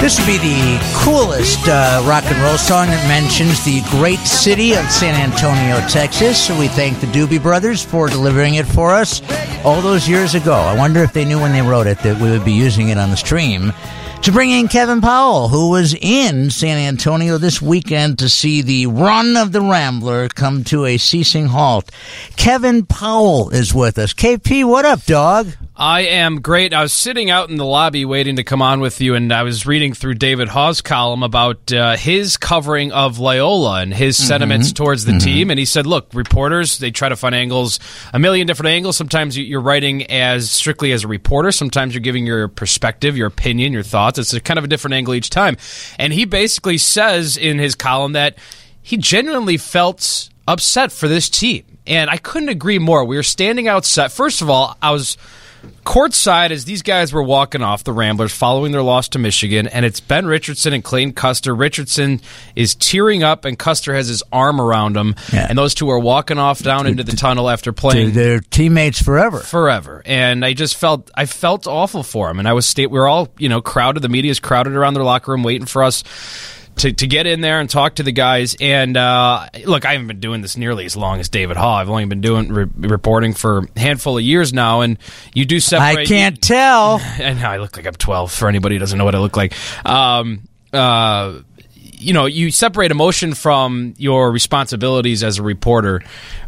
This would be the coolest uh, rock and roll song that mentions the great city of San Antonio, Texas. So we thank the Doobie Brothers for delivering it for us all those years ago. I wonder if they knew when they wrote it that we would be using it on the stream. To bring in Kevin Powell, who was in San Antonio this weekend to see the run of the Rambler come to a ceasing halt. Kevin Powell is with us. K P, what up, dog? I am great. I was sitting out in the lobby waiting to come on with you, and I was reading through David Hawes' column about uh, his covering of Loyola and his mm-hmm. sentiments towards the mm-hmm. team. And he said, look, reporters, they try to find angles, a million different angles. Sometimes you're writing as strictly as a reporter. Sometimes you're giving your perspective, your opinion, your thoughts. It's a kind of a different angle each time. And he basically says in his column that he genuinely felt upset for this team. And I couldn't agree more. We were standing outside. First of all, I was courtside as these guys were walking off, the Ramblers, following their loss to Michigan, and it's Ben Richardson and Clayton Custer. Richardson is tearing up, and Custer has his arm around him, yeah. and those two are walking off down into the tunnel after playing. Dude, they're teammates forever. Forever. And I just felt I felt awful for him, and I was sta- we were all, you know, crowded. The media's crowded around their locker room waiting for us To, to get in there and talk to the guys. And uh, look, I haven't been doing this nearly as long as David Haw. I've only been doing re- reporting for a handful of years now, and you do separate. I can't tell. And I look like I'm twelve for anybody who doesn't know what I look like. Um, uh, you know, you separate emotion from your responsibilities as a reporter.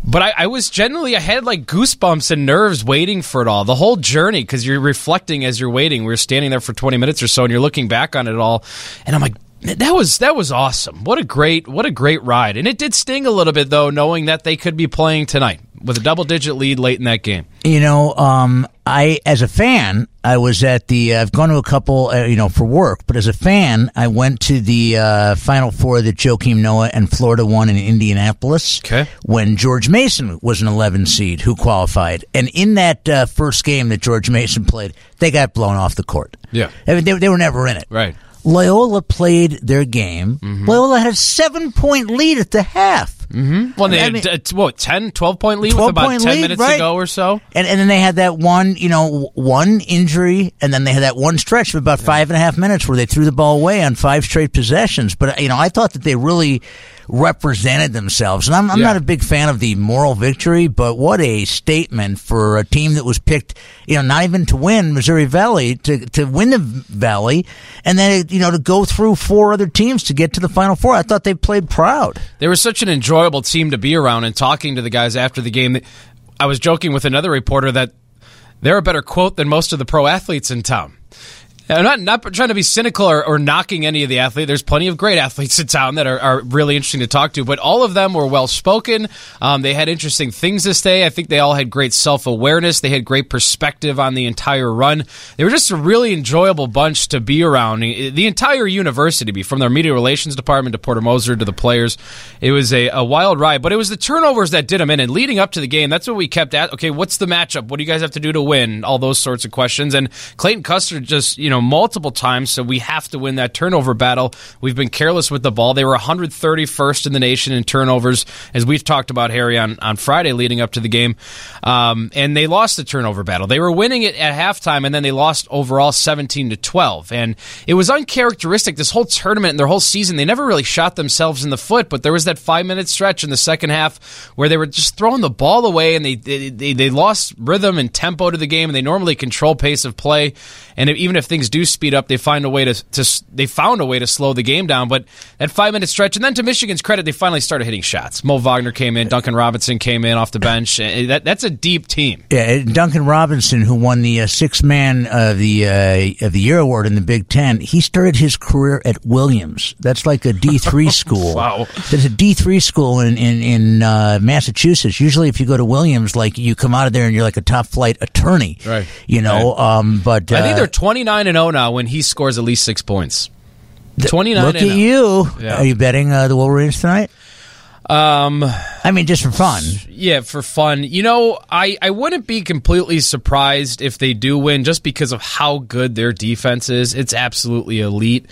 But I, I was generally, I had like goosebumps and nerves waiting for it all, the whole journey, because you're reflecting as you're waiting. We were standing there for twenty minutes or so, and you're looking back on it all, and I'm like, That was that was awesome. What a great what a great ride. And it did sting a little bit, though, knowing that they could be playing tonight with a double-digit lead late in that game. You know, um, I as a fan, I was at the uh, – I've gone to a couple, uh, you know, for work. But as a fan, I went to the uh, Final Four that Joakim Noah and Florida won in Indianapolis okay. when George Mason was an eleven seed who qualified. And in that uh, first game that George Mason played, they got blown off the court. Yeah. I mean, they, they were never in it. Right. Loyola played their game. Mm-hmm. Loyola had a seven-point lead at the half. Mm-hmm. Well, they I mean, had a what, ten, twelve-point lead twelve with about ten lead, minutes right? to go or so. And and then they had that one, you know, one injury, and then they had that one stretch of about yeah. five and a half minutes where they threw the ball away on five straight possessions. But, you know, I thought that they really represented themselves. And I'm, I'm yeah. not a big fan of the moral victory, but what a statement for a team that was picked, you know, not even to win Missouri Valley, to, to win the Valley, and then, you know, to go through four other teams to get to the Final Four. I thought they played proud. They were such an enjoyable team to be around, and talking to the guys after the game, I was joking with another reporter that they're a better quote than most of the pro athletes in town. I'm not, not trying to be cynical or, or knocking any of the athletes. There's plenty of great athletes in town that are, are really interesting to talk to, but all of them were well-spoken. Um, they had interesting things to say. I think they all had great self-awareness. They had great perspective on the entire run. They were just a really enjoyable bunch to be around. The entire university, from their media relations department to Porter Moser to the players, it was a, a wild ride, but it was the turnovers that did them in. And leading up to the game, that's what we kept at. Okay, what's the matchup? What do you guys have to do to win? All those sorts of questions. And Clayton Custer just, you know, multiple times, so we have to win that turnover battle. We've been careless with the ball. They were one hundred thirty-first in the nation in turnovers, as we've talked about, Harry, on, on Friday leading up to the game. Um, and they lost the turnover battle. They were winning it at halftime, and then they lost overall seventeen to twelve. And it was uncharacteristic. This whole tournament and their whole season, they never really shot themselves in the foot, but there was that five-minute stretch in the second half where they were just throwing the ball away, and they they, they, they lost rhythm and tempo to the game, and they normally control pace of play. And even if things do speed up, they find a way to, to they found a way to slow the game down. But that five minute stretch, and then to Michigan's credit, they finally started hitting shots. Mo Wagner came in, Duncan Robinson came in off the bench. That, that's a deep team. Yeah, Duncan Robinson, who won the uh, six man of the uh, of the year award in the Big Ten, he started his career at Williams. That's like a D three school. Wow, there's a D three school in in, in uh, Massachusetts. Usually, if you go to Williams, like you come out of there and you're like a top flight attorney, right? You know, right. Um, but uh, I think they're twenty-nine and oh now when he scores at least six points. twenty-nine Look at you. Yeah. Are you betting uh, the Wolverines tonight? Um, I mean, just for fun. Yeah, for fun. You know, I, I wouldn't be completely surprised if they do win just because of how good their defense is. It's absolutely elite.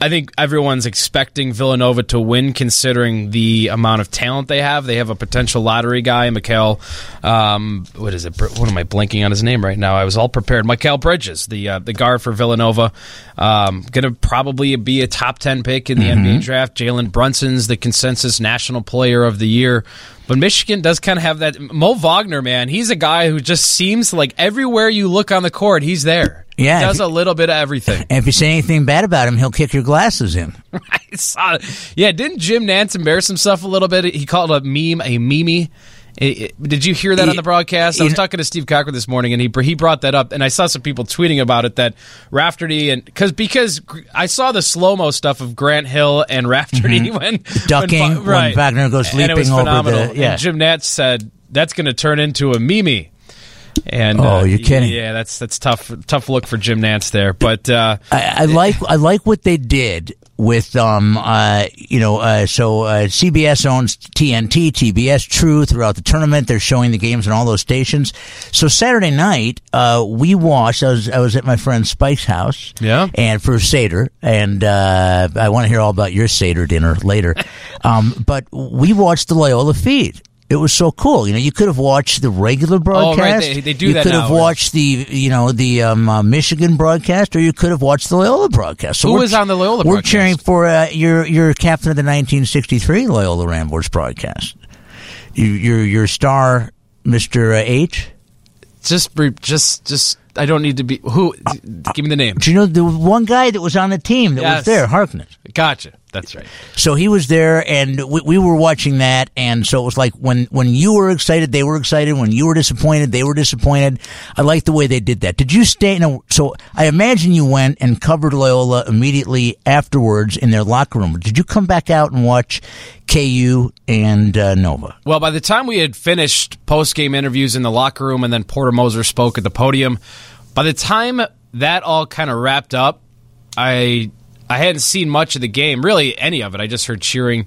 I think everyone's expecting Villanova to win considering the amount of talent they have. They have a potential lottery guy, Mikael, um, what is it? What am I blanking on his name right now? I was all prepared. Mikael Bridges, the uh, the guard for Villanova, um, going to probably be a top ten pick in the mm-hmm. N B A draft. Jalen Brunson's the consensus national player of the year. But Michigan does kind of have that. Mo Wagner, man, he's a guy who just seems like everywhere you look on the court, he's there. Yeah, he does you, a little bit of everything. And if you say anything bad about him, he'll kick your glasses in. I saw it. Yeah, didn't Jim Nantz embarrass himself a little bit? He called a meme a meme. Did you hear that on the broadcast? I was talking to Steve Cochran this morning, and he he brought that up, and I saw some people tweeting about it that Rafferty and because because I saw the slow mo stuff of Grant Hill and Rafferty mm-hmm. when ducking when, right. when Wagner goes leaping and it was phenomenal. Over the yeah. And Jim Nantz said that's going to turn into a meme. And, oh, uh, you're kidding! Yeah, that's that's tough. Tough look for Jim Nantz there, but uh, I, I like I like what they did with um uh you know uh so uh, C B S owns T N T, T B S, True throughout the tournament. They're showing the games on all those stations. So Saturday night, uh, we watched. I was I was at my friend Spike's house, yeah, and for Seder, and uh, I want to hear all about your Seder dinner later. um, but we watched the Loyola feed. It was so cool. You know, you could have watched the regular broadcast. Oh, right. They, they do you that You could now, have right? watched the, you know, the um, uh, Michigan broadcast, or you could have watched the Loyola broadcast. So Who was on the Loyola we're broadcast? We're cheering for uh, your your captain of the nineteen sixty-three Loyola Ramblers broadcast. You, your your star, Mister Uh, H. Just, just, just. I don't need to be. Who? Uh, give me the name. Do you know the one guy that was on the team that yes. was there? Harkness. Gotcha. That's right. So he was there, and we, we were watching that, and so it was like when, when you were excited, they were excited. When you were disappointed, they were disappointed. I like the way they did that. Did you stay? No, so I imagine you went and covered Loyola immediately afterwards in their locker room. Did you come back out and watch K U and uh, Nova? Well, by the time we had finished post-game interviews in the locker room, and then Porter Moser spoke at the podium, by the time that all kind of wrapped up, I... I hadn't seen much of the game, really any of it. I just heard cheering.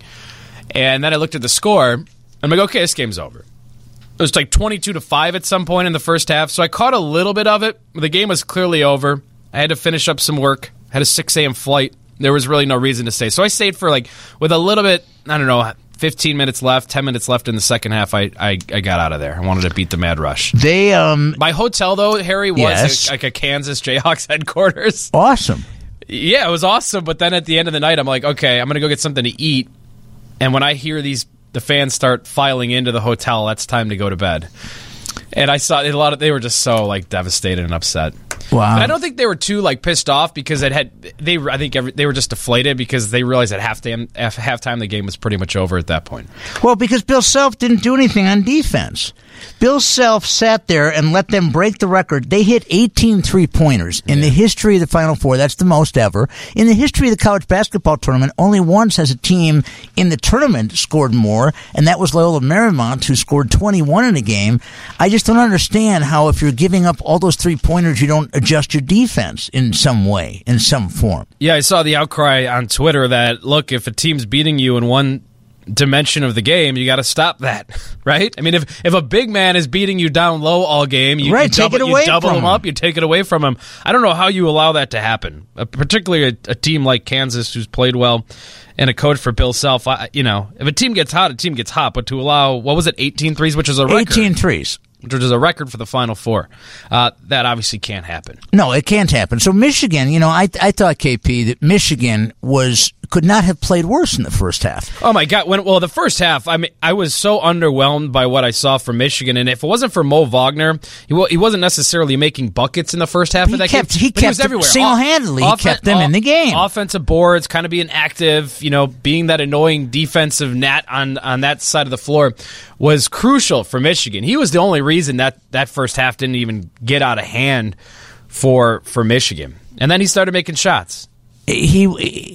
And then I looked at the score, and I'm like, okay, this game's over. It was like twenty-two to five at some point in the first half, so I caught a little bit of it. The game was clearly over. I had to finish up some work. I had a six a.m. flight. There was really no reason to stay. So I stayed for, like, with a little bit, I don't know, fifteen minutes left, ten minutes left in the second half. I, I, I got out of there. I wanted to beat the Mad Rush. They um, My hotel, though, Harry, was yes. a, like a Kansas Jayhawks headquarters. Awesome. Yeah, it was awesome, but then at the end of the night, I'm like, okay, I'm going to go get something to eat, and when I hear these the fans start filing into the hotel, that's time to go to bed. And I saw a lot of they were just so like devastated and upset. Wow. But I don't think they were too like pissed off because it had they. I think every, they were just deflated because they realized at halftime, halftime the game was pretty much over at that point. Well, because Bill Self didn't do anything on defense. Bill Self sat there and let them break the record. They hit eighteen three-pointers in yeah. the history of the Final Four. That's the most ever. In the history of the college basketball tournament, only once has a team in the tournament scored more, and that was Loyola Marymount, who scored twenty-one in a game. I just don't understand how if you're giving up all those three-pointers, you don't adjust your defense in some way, in some form. Yeah, I saw the outcry on Twitter that, look, if a team's beating you in one dimension of the game, you got to stop that, right? I mean, if if a big man is beating you down low all game, you, right, you double, take it away you double from him up, you take it away from him. I don't know how you allow that to happen, uh, particularly a, a team like Kansas who's played well and a coach for Bill Self. I, you know, if a team gets hot, a team gets hot, but to allow, what was it, eighteen threes, which is a record. eighteen threes. Which is a record for the Final Four. Uh, that obviously can't happen. No, it can't happen. So Michigan, you know, I I thought, K P, that Michigan was could not have played worse in the first half. Oh, my God. When, well, the first half, I mean, I was so underwhelmed by what I saw from Michigan. And if it wasn't for Mo Wagner, he, w- he wasn't necessarily making buckets in the first half he of that kept, game. He kept he was everywhere. Single-handedly off- he kept off- them off- in the game. Offensive boards, kind of being active, you know, being that annoying defensive gnat on, on that side of the floor was crucial for Michigan. He was the only reason reason that that first half didn't even get out of hand for for Michigan. And then he started making shots. He,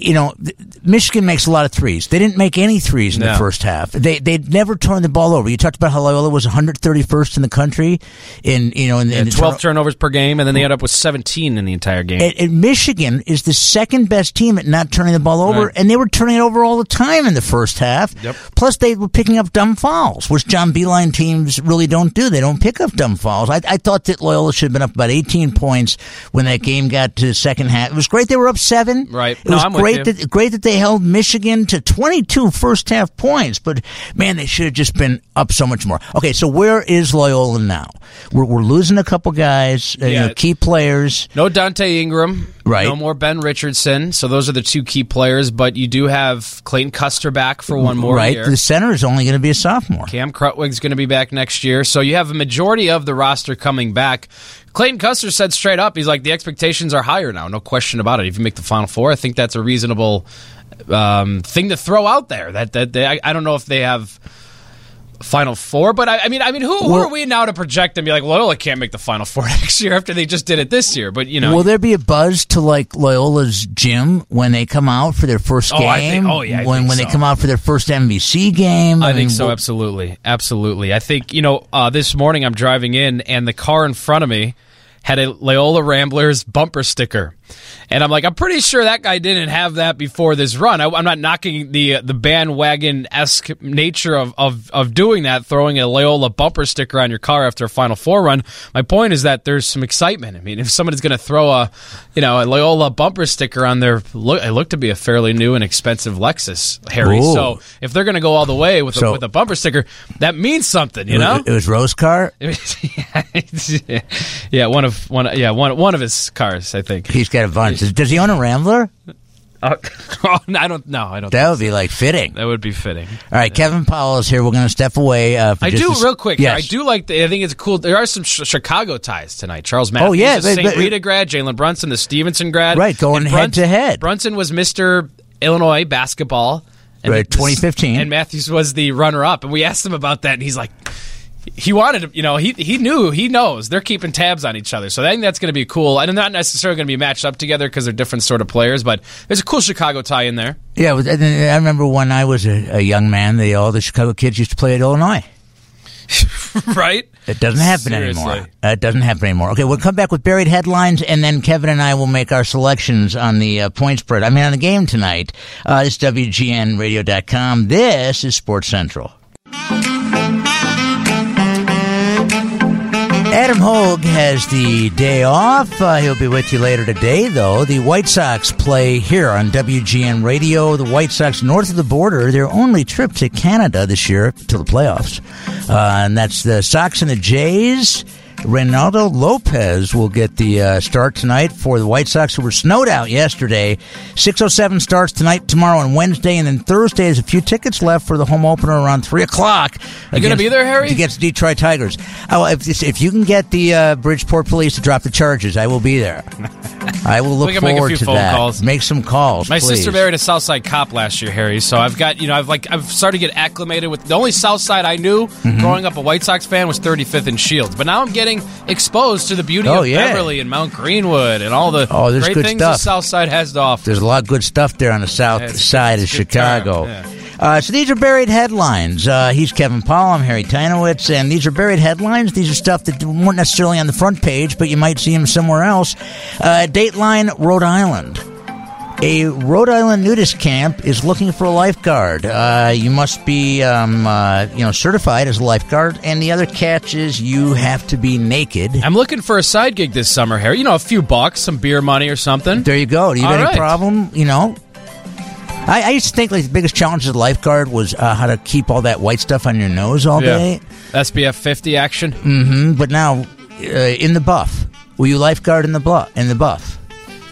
you know, Michigan makes a lot of threes. They didn't make any threes in no. the first half. They they'd never turned the ball over. You talked about how Loyola was one hundred thirty-first in the country in you know in, in the twelve turn- turnovers per game, and then they ended up with seventeen in the entire game. And, and Michigan is the second best team at not turning the ball over, right. and they were turning it over all the time in the first half. Yep. Plus, they were picking up dumb fouls, which John Beilein teams really don't do. They don't pick up dumb fouls. I, I thought that Loyola should have been up about eighteen points when that game got to the second half. It was great they were up seven. Right. It was no, I'm great that great that they held Michigan to twenty-two first half points, but man, they should have just been up so much more. Okay, so where is Loyola now? We're, we're losing a couple guys, uh, yeah. you know, key players. No Dante Ingram, right? No more Ben Richardson. So those are the two key players. But you do have Clayton Custer back for one more right. year. Right. The center is only going to be a sophomore. Cam Crutwig's going to be back next year. So you have a majority of the roster coming back. Clayton Custer said straight up, he's like, the expectations are higher now, no question about it. If you make the Final Four, I think that's a reasonable um, thing to throw out there. That that they, I, I don't know if they have Final Four, but I, I mean, I mean, who, who well, are we now to project and be like, Loyola can't make the Final Four next year after they just did it this year? But you know, will there be a buzz to like Loyola's gym when they come out for their first game? Oh, I think, oh yeah, I when think when so. they come out for their first M V C game, I, I think mean, so. We'll, absolutely, absolutely. I think you know, uh, this morning I'm driving in and the car in front of me had a Loyola Ramblers bumper sticker. And I'm like, I'm pretty sure that guy didn't have that before this run. I, I'm not knocking the the bandwagon-esque nature of, of, of doing that, throwing a Loyola bumper sticker on your car after a Final Four run. My point is that there's some excitement. I mean, if somebody's going to throw a you know a Loyola bumper sticker on their, it looked to be a fairly new and expensive Lexus, Harry. Ooh. So if they're going to go all the way with, so, a, with a bumper sticker, that means something, you know? It was Rose car? yeah, one of one yeah one one of his cars, I think. He's got a bunch. Does he own a Rambler? Uh, oh, I don't know. I don't. That would be like fitting. That would be fitting. All right, yeah. Kevin Powell is here. We're going to step away. Uh, for I just do a, real quick. Yes. I do like. The, I think it's cool. There are some sh- Chicago ties tonight. Charles Matthews, oh, yeah, the Saint Rita grad, Jalen Brunson, the Stevenson grad. Right, going Brunson, head to head. Brunson was Mister Illinois basketball, and right, twenty fifteen, and Matthews was the runner up. And we asked him about that, and he's like, he wanted to, you know, he he knew, he knows. They're keeping tabs on each other. So I think that's going to be cool. And they're not necessarily going to be matched up together because they're different sort of players, but there's a cool Chicago tie in there. Yeah, I remember when I was a, a young man, they, all the Chicago kids used to play at Illinois. Right? It doesn't happen Seriously. anymore. Uh, it doesn't happen anymore. Okay, we'll come back with buried headlines, and then Kevin and I will make our selections on the uh, point spread. I mean, on the game tonight. Uh, it's W G N radio dot com. This is Sports Central. Adam Hoge has the day off. Uh, he'll be with you later today, though. The White Sox play here on W G N Radio. The White Sox north of the border, their only trip to Canada this year, to the playoffs. Uh, and that's the Sox and the Jays. Ronaldo Lopez will get the uh, start tonight for the White Sox, who were snowed out yesterday. six oh seven starts tonight, tomorrow, and Wednesday. And then Thursday, there's a few tickets left for the home opener around three o'clock. Are you going to be there, Harry? Against Detroit Tigers. Oh, if, if you can get the uh, Bridgeport Police to drop the charges, I will be there. I will look forward make a few to phone that. Calls. Make some calls, My please. sister married a Southside cop last year, Harry, so I've got, you know, I've like I've started to get acclimated with the only Southside I knew mm-hmm. growing up a White Sox fan was thirty-fifth and Shields. But now I'm getting exposed to the beauty oh, of yeah. Beverly and Mount Greenwood and all the oh, great things stuff. the Southside has to offer. There's a lot of good stuff there on the south yeah, side of Chicago. Yeah. Uh, so these are buried headlines. Uh, he's Kevin Powell, I'm Harry Teinowitz, and these are buried headlines. These are stuff that weren't necessarily on the front page, but you might see them somewhere else. Uh, Dateline, Rhode Island. A Rhode Island nudist camp is looking for a lifeguard. Uh, you must be, um, uh, you know, certified as a lifeguard, and the other catch is you have to be naked. I'm looking for a side gig this summer, Harry. You know, a few bucks, some beer money or something. There you go. Do you have any problem? You know? I, I used to think like the biggest challenge as a lifeguard was uh, how to keep all that white stuff on your nose all yeah. day. S B F fifty action. Mm-hmm. But now, uh, in the buff, will you lifeguard in the buff? In the buff.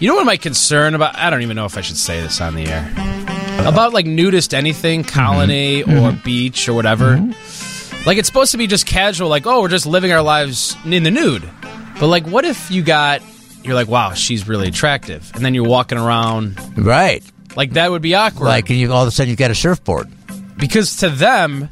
You know what my concern about? I don't even know if I should say this on the air. Uh, about like nudist anything, colony mm-hmm. or mm-hmm. beach or whatever. Mm-hmm. Like it's supposed to be just casual. Like oh, we're just living our lives in the nude. But like, what if you got? You're like, wow, she's really attractive, and then you're walking around. Right. Like, that would be awkward. Like, and you, all of a sudden you've got a surfboard. Because to them,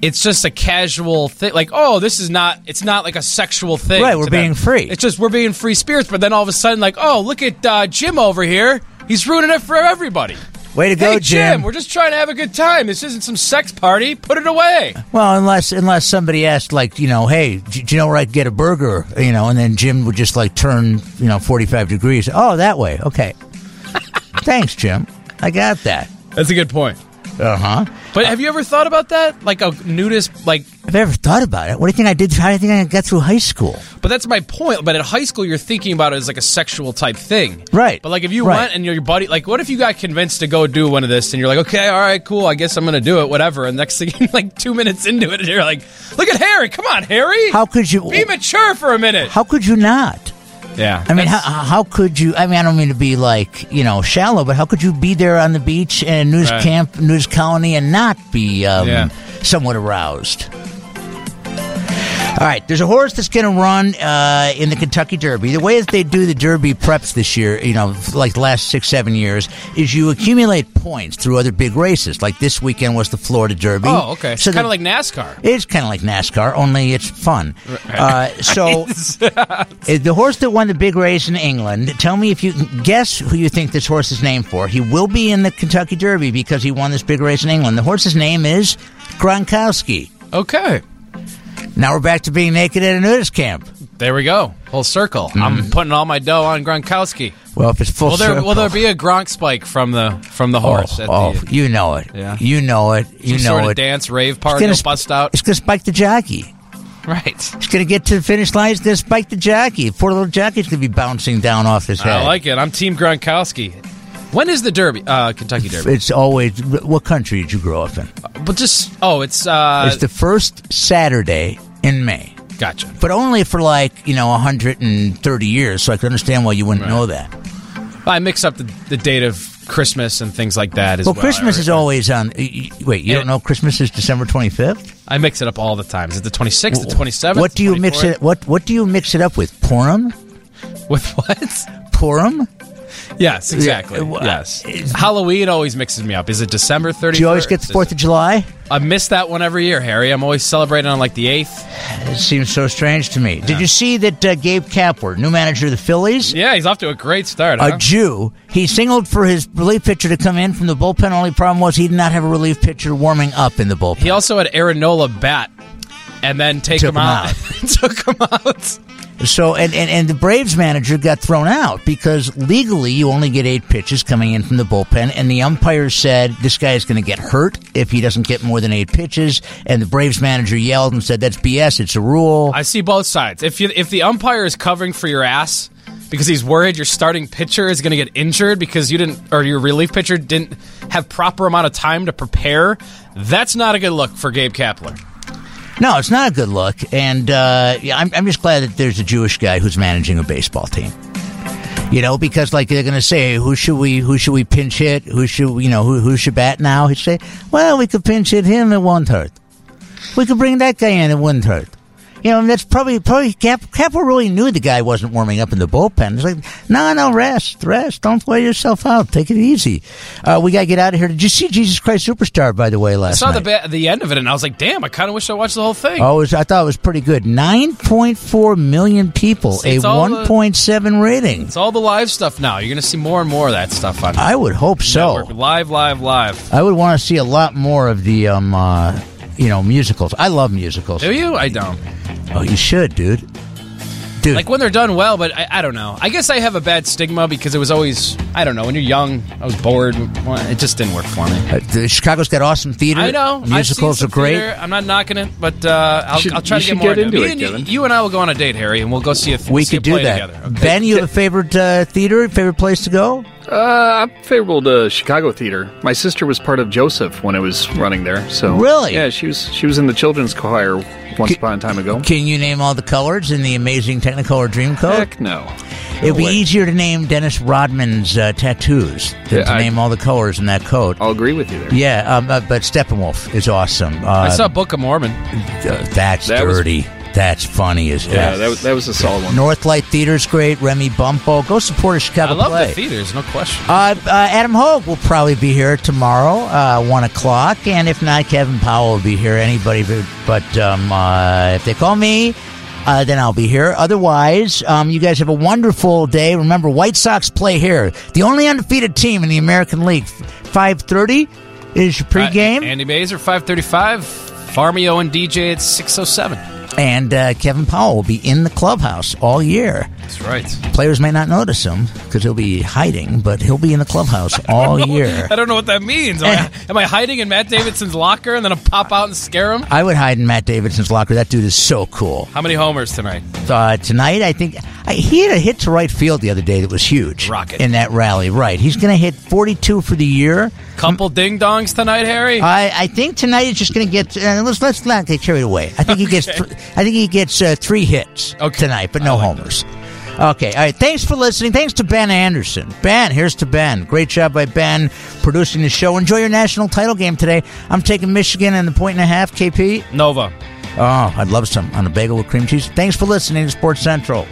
it's just a casual thing. Like, oh, this is not, it's not like a sexual thing. Right, we're being them. free. It's just, we're being free spirits. But then all of a sudden, like, oh, look at uh, Jim over here. He's ruining it for everybody. Way to go, hey, Jim. Jim, we're just trying to have a good time. This isn't some sex party. Put it away. Well, unless unless somebody asked, like, you know, hey, do you know where I can get a burger? You know, and then Jim would just, like, turn, you know, forty-five degrees. Oh, that way. Okay. Thanks, Jim. I got that. That's a good point. Uh-huh. But have you ever thought about that? Like a nudist, like... I've ever thought about it. What do you think I did? How do you think I got through high school? But that's my point. But at high school, you're thinking about it as like a sexual type thing. Right. But like if you right. went and your buddy... Like what if you got convinced to go do one of this and you're like, okay, all right, cool. I guess I'm going to do it, whatever. And next thing, like two minutes into it, you're like, look at Harry. Come on, Harry. How could you... Be mature for a minute. How could you not? Yeah. I mean, how, how could you? I mean, I don't mean to be like, you know, shallow, but how could you be there on the beach and news right. camp, news colony, and not be um, yeah. somewhat aroused? All right, there's a horse that's going to run uh, in the Kentucky Derby. The way that they do the Derby preps this year, you know, like the last six, seven years, is you accumulate points through other big races. Like this weekend was the Florida Derby. Oh, okay. So kind of like NASCAR. It's kind of like NASCAR, only it's fun. Uh, so the horse that won the big race in England, tell me if you can guess who you think this horse is named for. He will be in the Kentucky Derby because he won this big race in England. The horse's name is Gronkowski. Okay. Now we're back to being naked at a nudist camp. There we go. Whole circle. Mm. I'm putting all my dough on Gronkowski. Well, if it's full will there, circle. Will there be a Gronk spike from the from the horse? Oh, at oh the, you know it. Yeah. You know it. You Some know sort it. Of dance, rave party, it'll bust out. It's going to spike the jockey. Right. It's going to get to the finish line. It's going to spike the jockey. Poor little jockey's going to be bouncing down off his head. I like it. I'm Team Gronkowski. When is the Derby? Uh, Kentucky Derby. It's always... What country did you grow up in? But just... Oh, it's... Uh, it's the first Saturday in May. Gotcha. But only for like, you know, one hundred thirty years, so I can understand why you wouldn't right. know that. Well, I mix up the, the date of Christmas and things like that as well. Well, Christmas is always on... Wait, you and don't know Christmas is December twenty-fifth? I mix it up all the time. Is it the twenty-sixth, well, the twenty-seventh, what do you mix it? What What do you mix it up with? Purim? With what? Purim? Yes, exactly. Yeah, uh, yes. Uh, Halloween always mixes me up. Is it December thirty-first? Do you always get the fourth of July? I miss that one every year, Harry. I'm always celebrating on like the eighth. It seems so strange to me. Yeah. Did you see that uh, Gabe Kapler, new manager of the Phillies? Yeah, he's off to a great start. Huh? A Jew. He singled for his relief pitcher to come in from the bullpen. Only problem was he did not have a relief pitcher warming up in the bullpen. He also had Aaronola bat and then take Took him, him out. out. Took him out. So and, and, and the Braves manager got thrown out because legally you only get eight pitches coming in from the bullpen, and the umpire said this guy is going to get hurt if he doesn't get more than eight pitches, and the Braves manager yelled and said that's B S, it's a rule. I see both sides. If you if the umpire is covering for your ass because he's worried your starting pitcher is going to get injured because you didn't or your relief pitcher didn't have proper amount of time to prepare, that's not a good look for Gabe Kapler. No, it's not a good look. And uh, I'm, I'm just glad that there's a Jewish guy who's managing a baseball team. You know, because like they're going to say, who should we, who should we pinch hit? Who should, you know, who, who should bat now? He'd say, well, we could pinch hit him, it won't hurt. We could bring that guy in, it wouldn't hurt. You know, and that's probably, probably Cap, Cap really knew the guy wasn't warming up in the bullpen. It's like, no, no, rest, rest. Don't wear yourself out. Take it easy. Uh, we got to get out of here. Did you see Jesus Christ Superstar, by the way, last night? I saw the, ba- the end of it, and I was like, damn, I kind of wish I watched the whole thing. Oh, it was, I thought it was pretty good. nine point four million people, see, a one point seven rating. It's all the live stuff now. You're going to see more and more of that stuff on I would hope network. So. Live, live, live. I would want to see a lot more of the, um, uh, you know, musicals. I love musicals. Do you? I don't. Oh, you should, dude. Dude. Like when they're done well, but I, I don't know. I guess I have a bad stigma because it was always, I don't know, when you're young, I was bored. It just didn't work for me. Uh, Chicago's got awesome theater. I know. Musicals are great. Theater. I'm not knocking it, but uh, I'll, should, I'll try to get more get into it. it you, you and I will go on a date, Harry, and we'll go see a, we see could a play do that. Together. Okay? Ben, you have a favorite uh, theater, favorite place to go? Uh, I'm favorable to Chicago theater. My sister was part of Joseph when it was running there. So really? Yeah, she was she was in the children's choir once can, upon a time ago. Can you name all the colors in the amazing Technicolor Dreamcoat? Heck no. It would be easier to name Dennis Rodman's uh, tattoos than yeah, to I, name all the colors in that coat. I'll agree with you there. Yeah, um, uh, but Steppenwolf is awesome. Uh, I saw Book of Mormon. Uh, that's that dirty. Was- That's funny as hell. Yeah, that was, that was a solid one. Northlight Theater's great. Remy Bumpo. Go support a Chicago play. I love play. The theaters, no question. Uh, uh, Adam Hoge will probably be here tomorrow, uh, one o'clock. And if not, Kevin Powell will be here. Anybody but um, uh, if they call me, uh, then I'll be here. Otherwise, um, you guys have a wonderful day. Remember, White Sox play here. The only undefeated team in the American League. five thirty is your pregame. Uh, Andy Mazer, five thirty-five. Farmio and D J at six oh seven. And uh, Kevin Powell will be in the clubhouse all year. That's right. Players may not notice him because he'll be hiding, but he'll be in the clubhouse all know, year. I don't know what that means. Am I, am I hiding in Matt Davidson's locker and then I'll pop out and scare him? I would hide in Matt Davidson's locker. That dude is so cool. How many homers tonight? Uh, tonight, I think I, he had a hit to right field the other day that was huge. Rocket. In that rally, right. He's going to hit forty-two for the year. Couple um, ding-dongs tonight, Harry? I, I think tonight he's just going to get, uh, let's, let's not get carried away. I think okay. he gets... Th- I think he gets uh, three hits okay. tonight, but no like homers. That. Okay, all right. Thanks for listening. Thanks to Ben Anderson. Ben, here's to Ben. Great job by Ben producing the show. Enjoy your national title game today. I'm taking Michigan and the point and a half, K P. Nova. Oh, I'd love some on a bagel with cream cheese. Thanks for listening to Sports Central.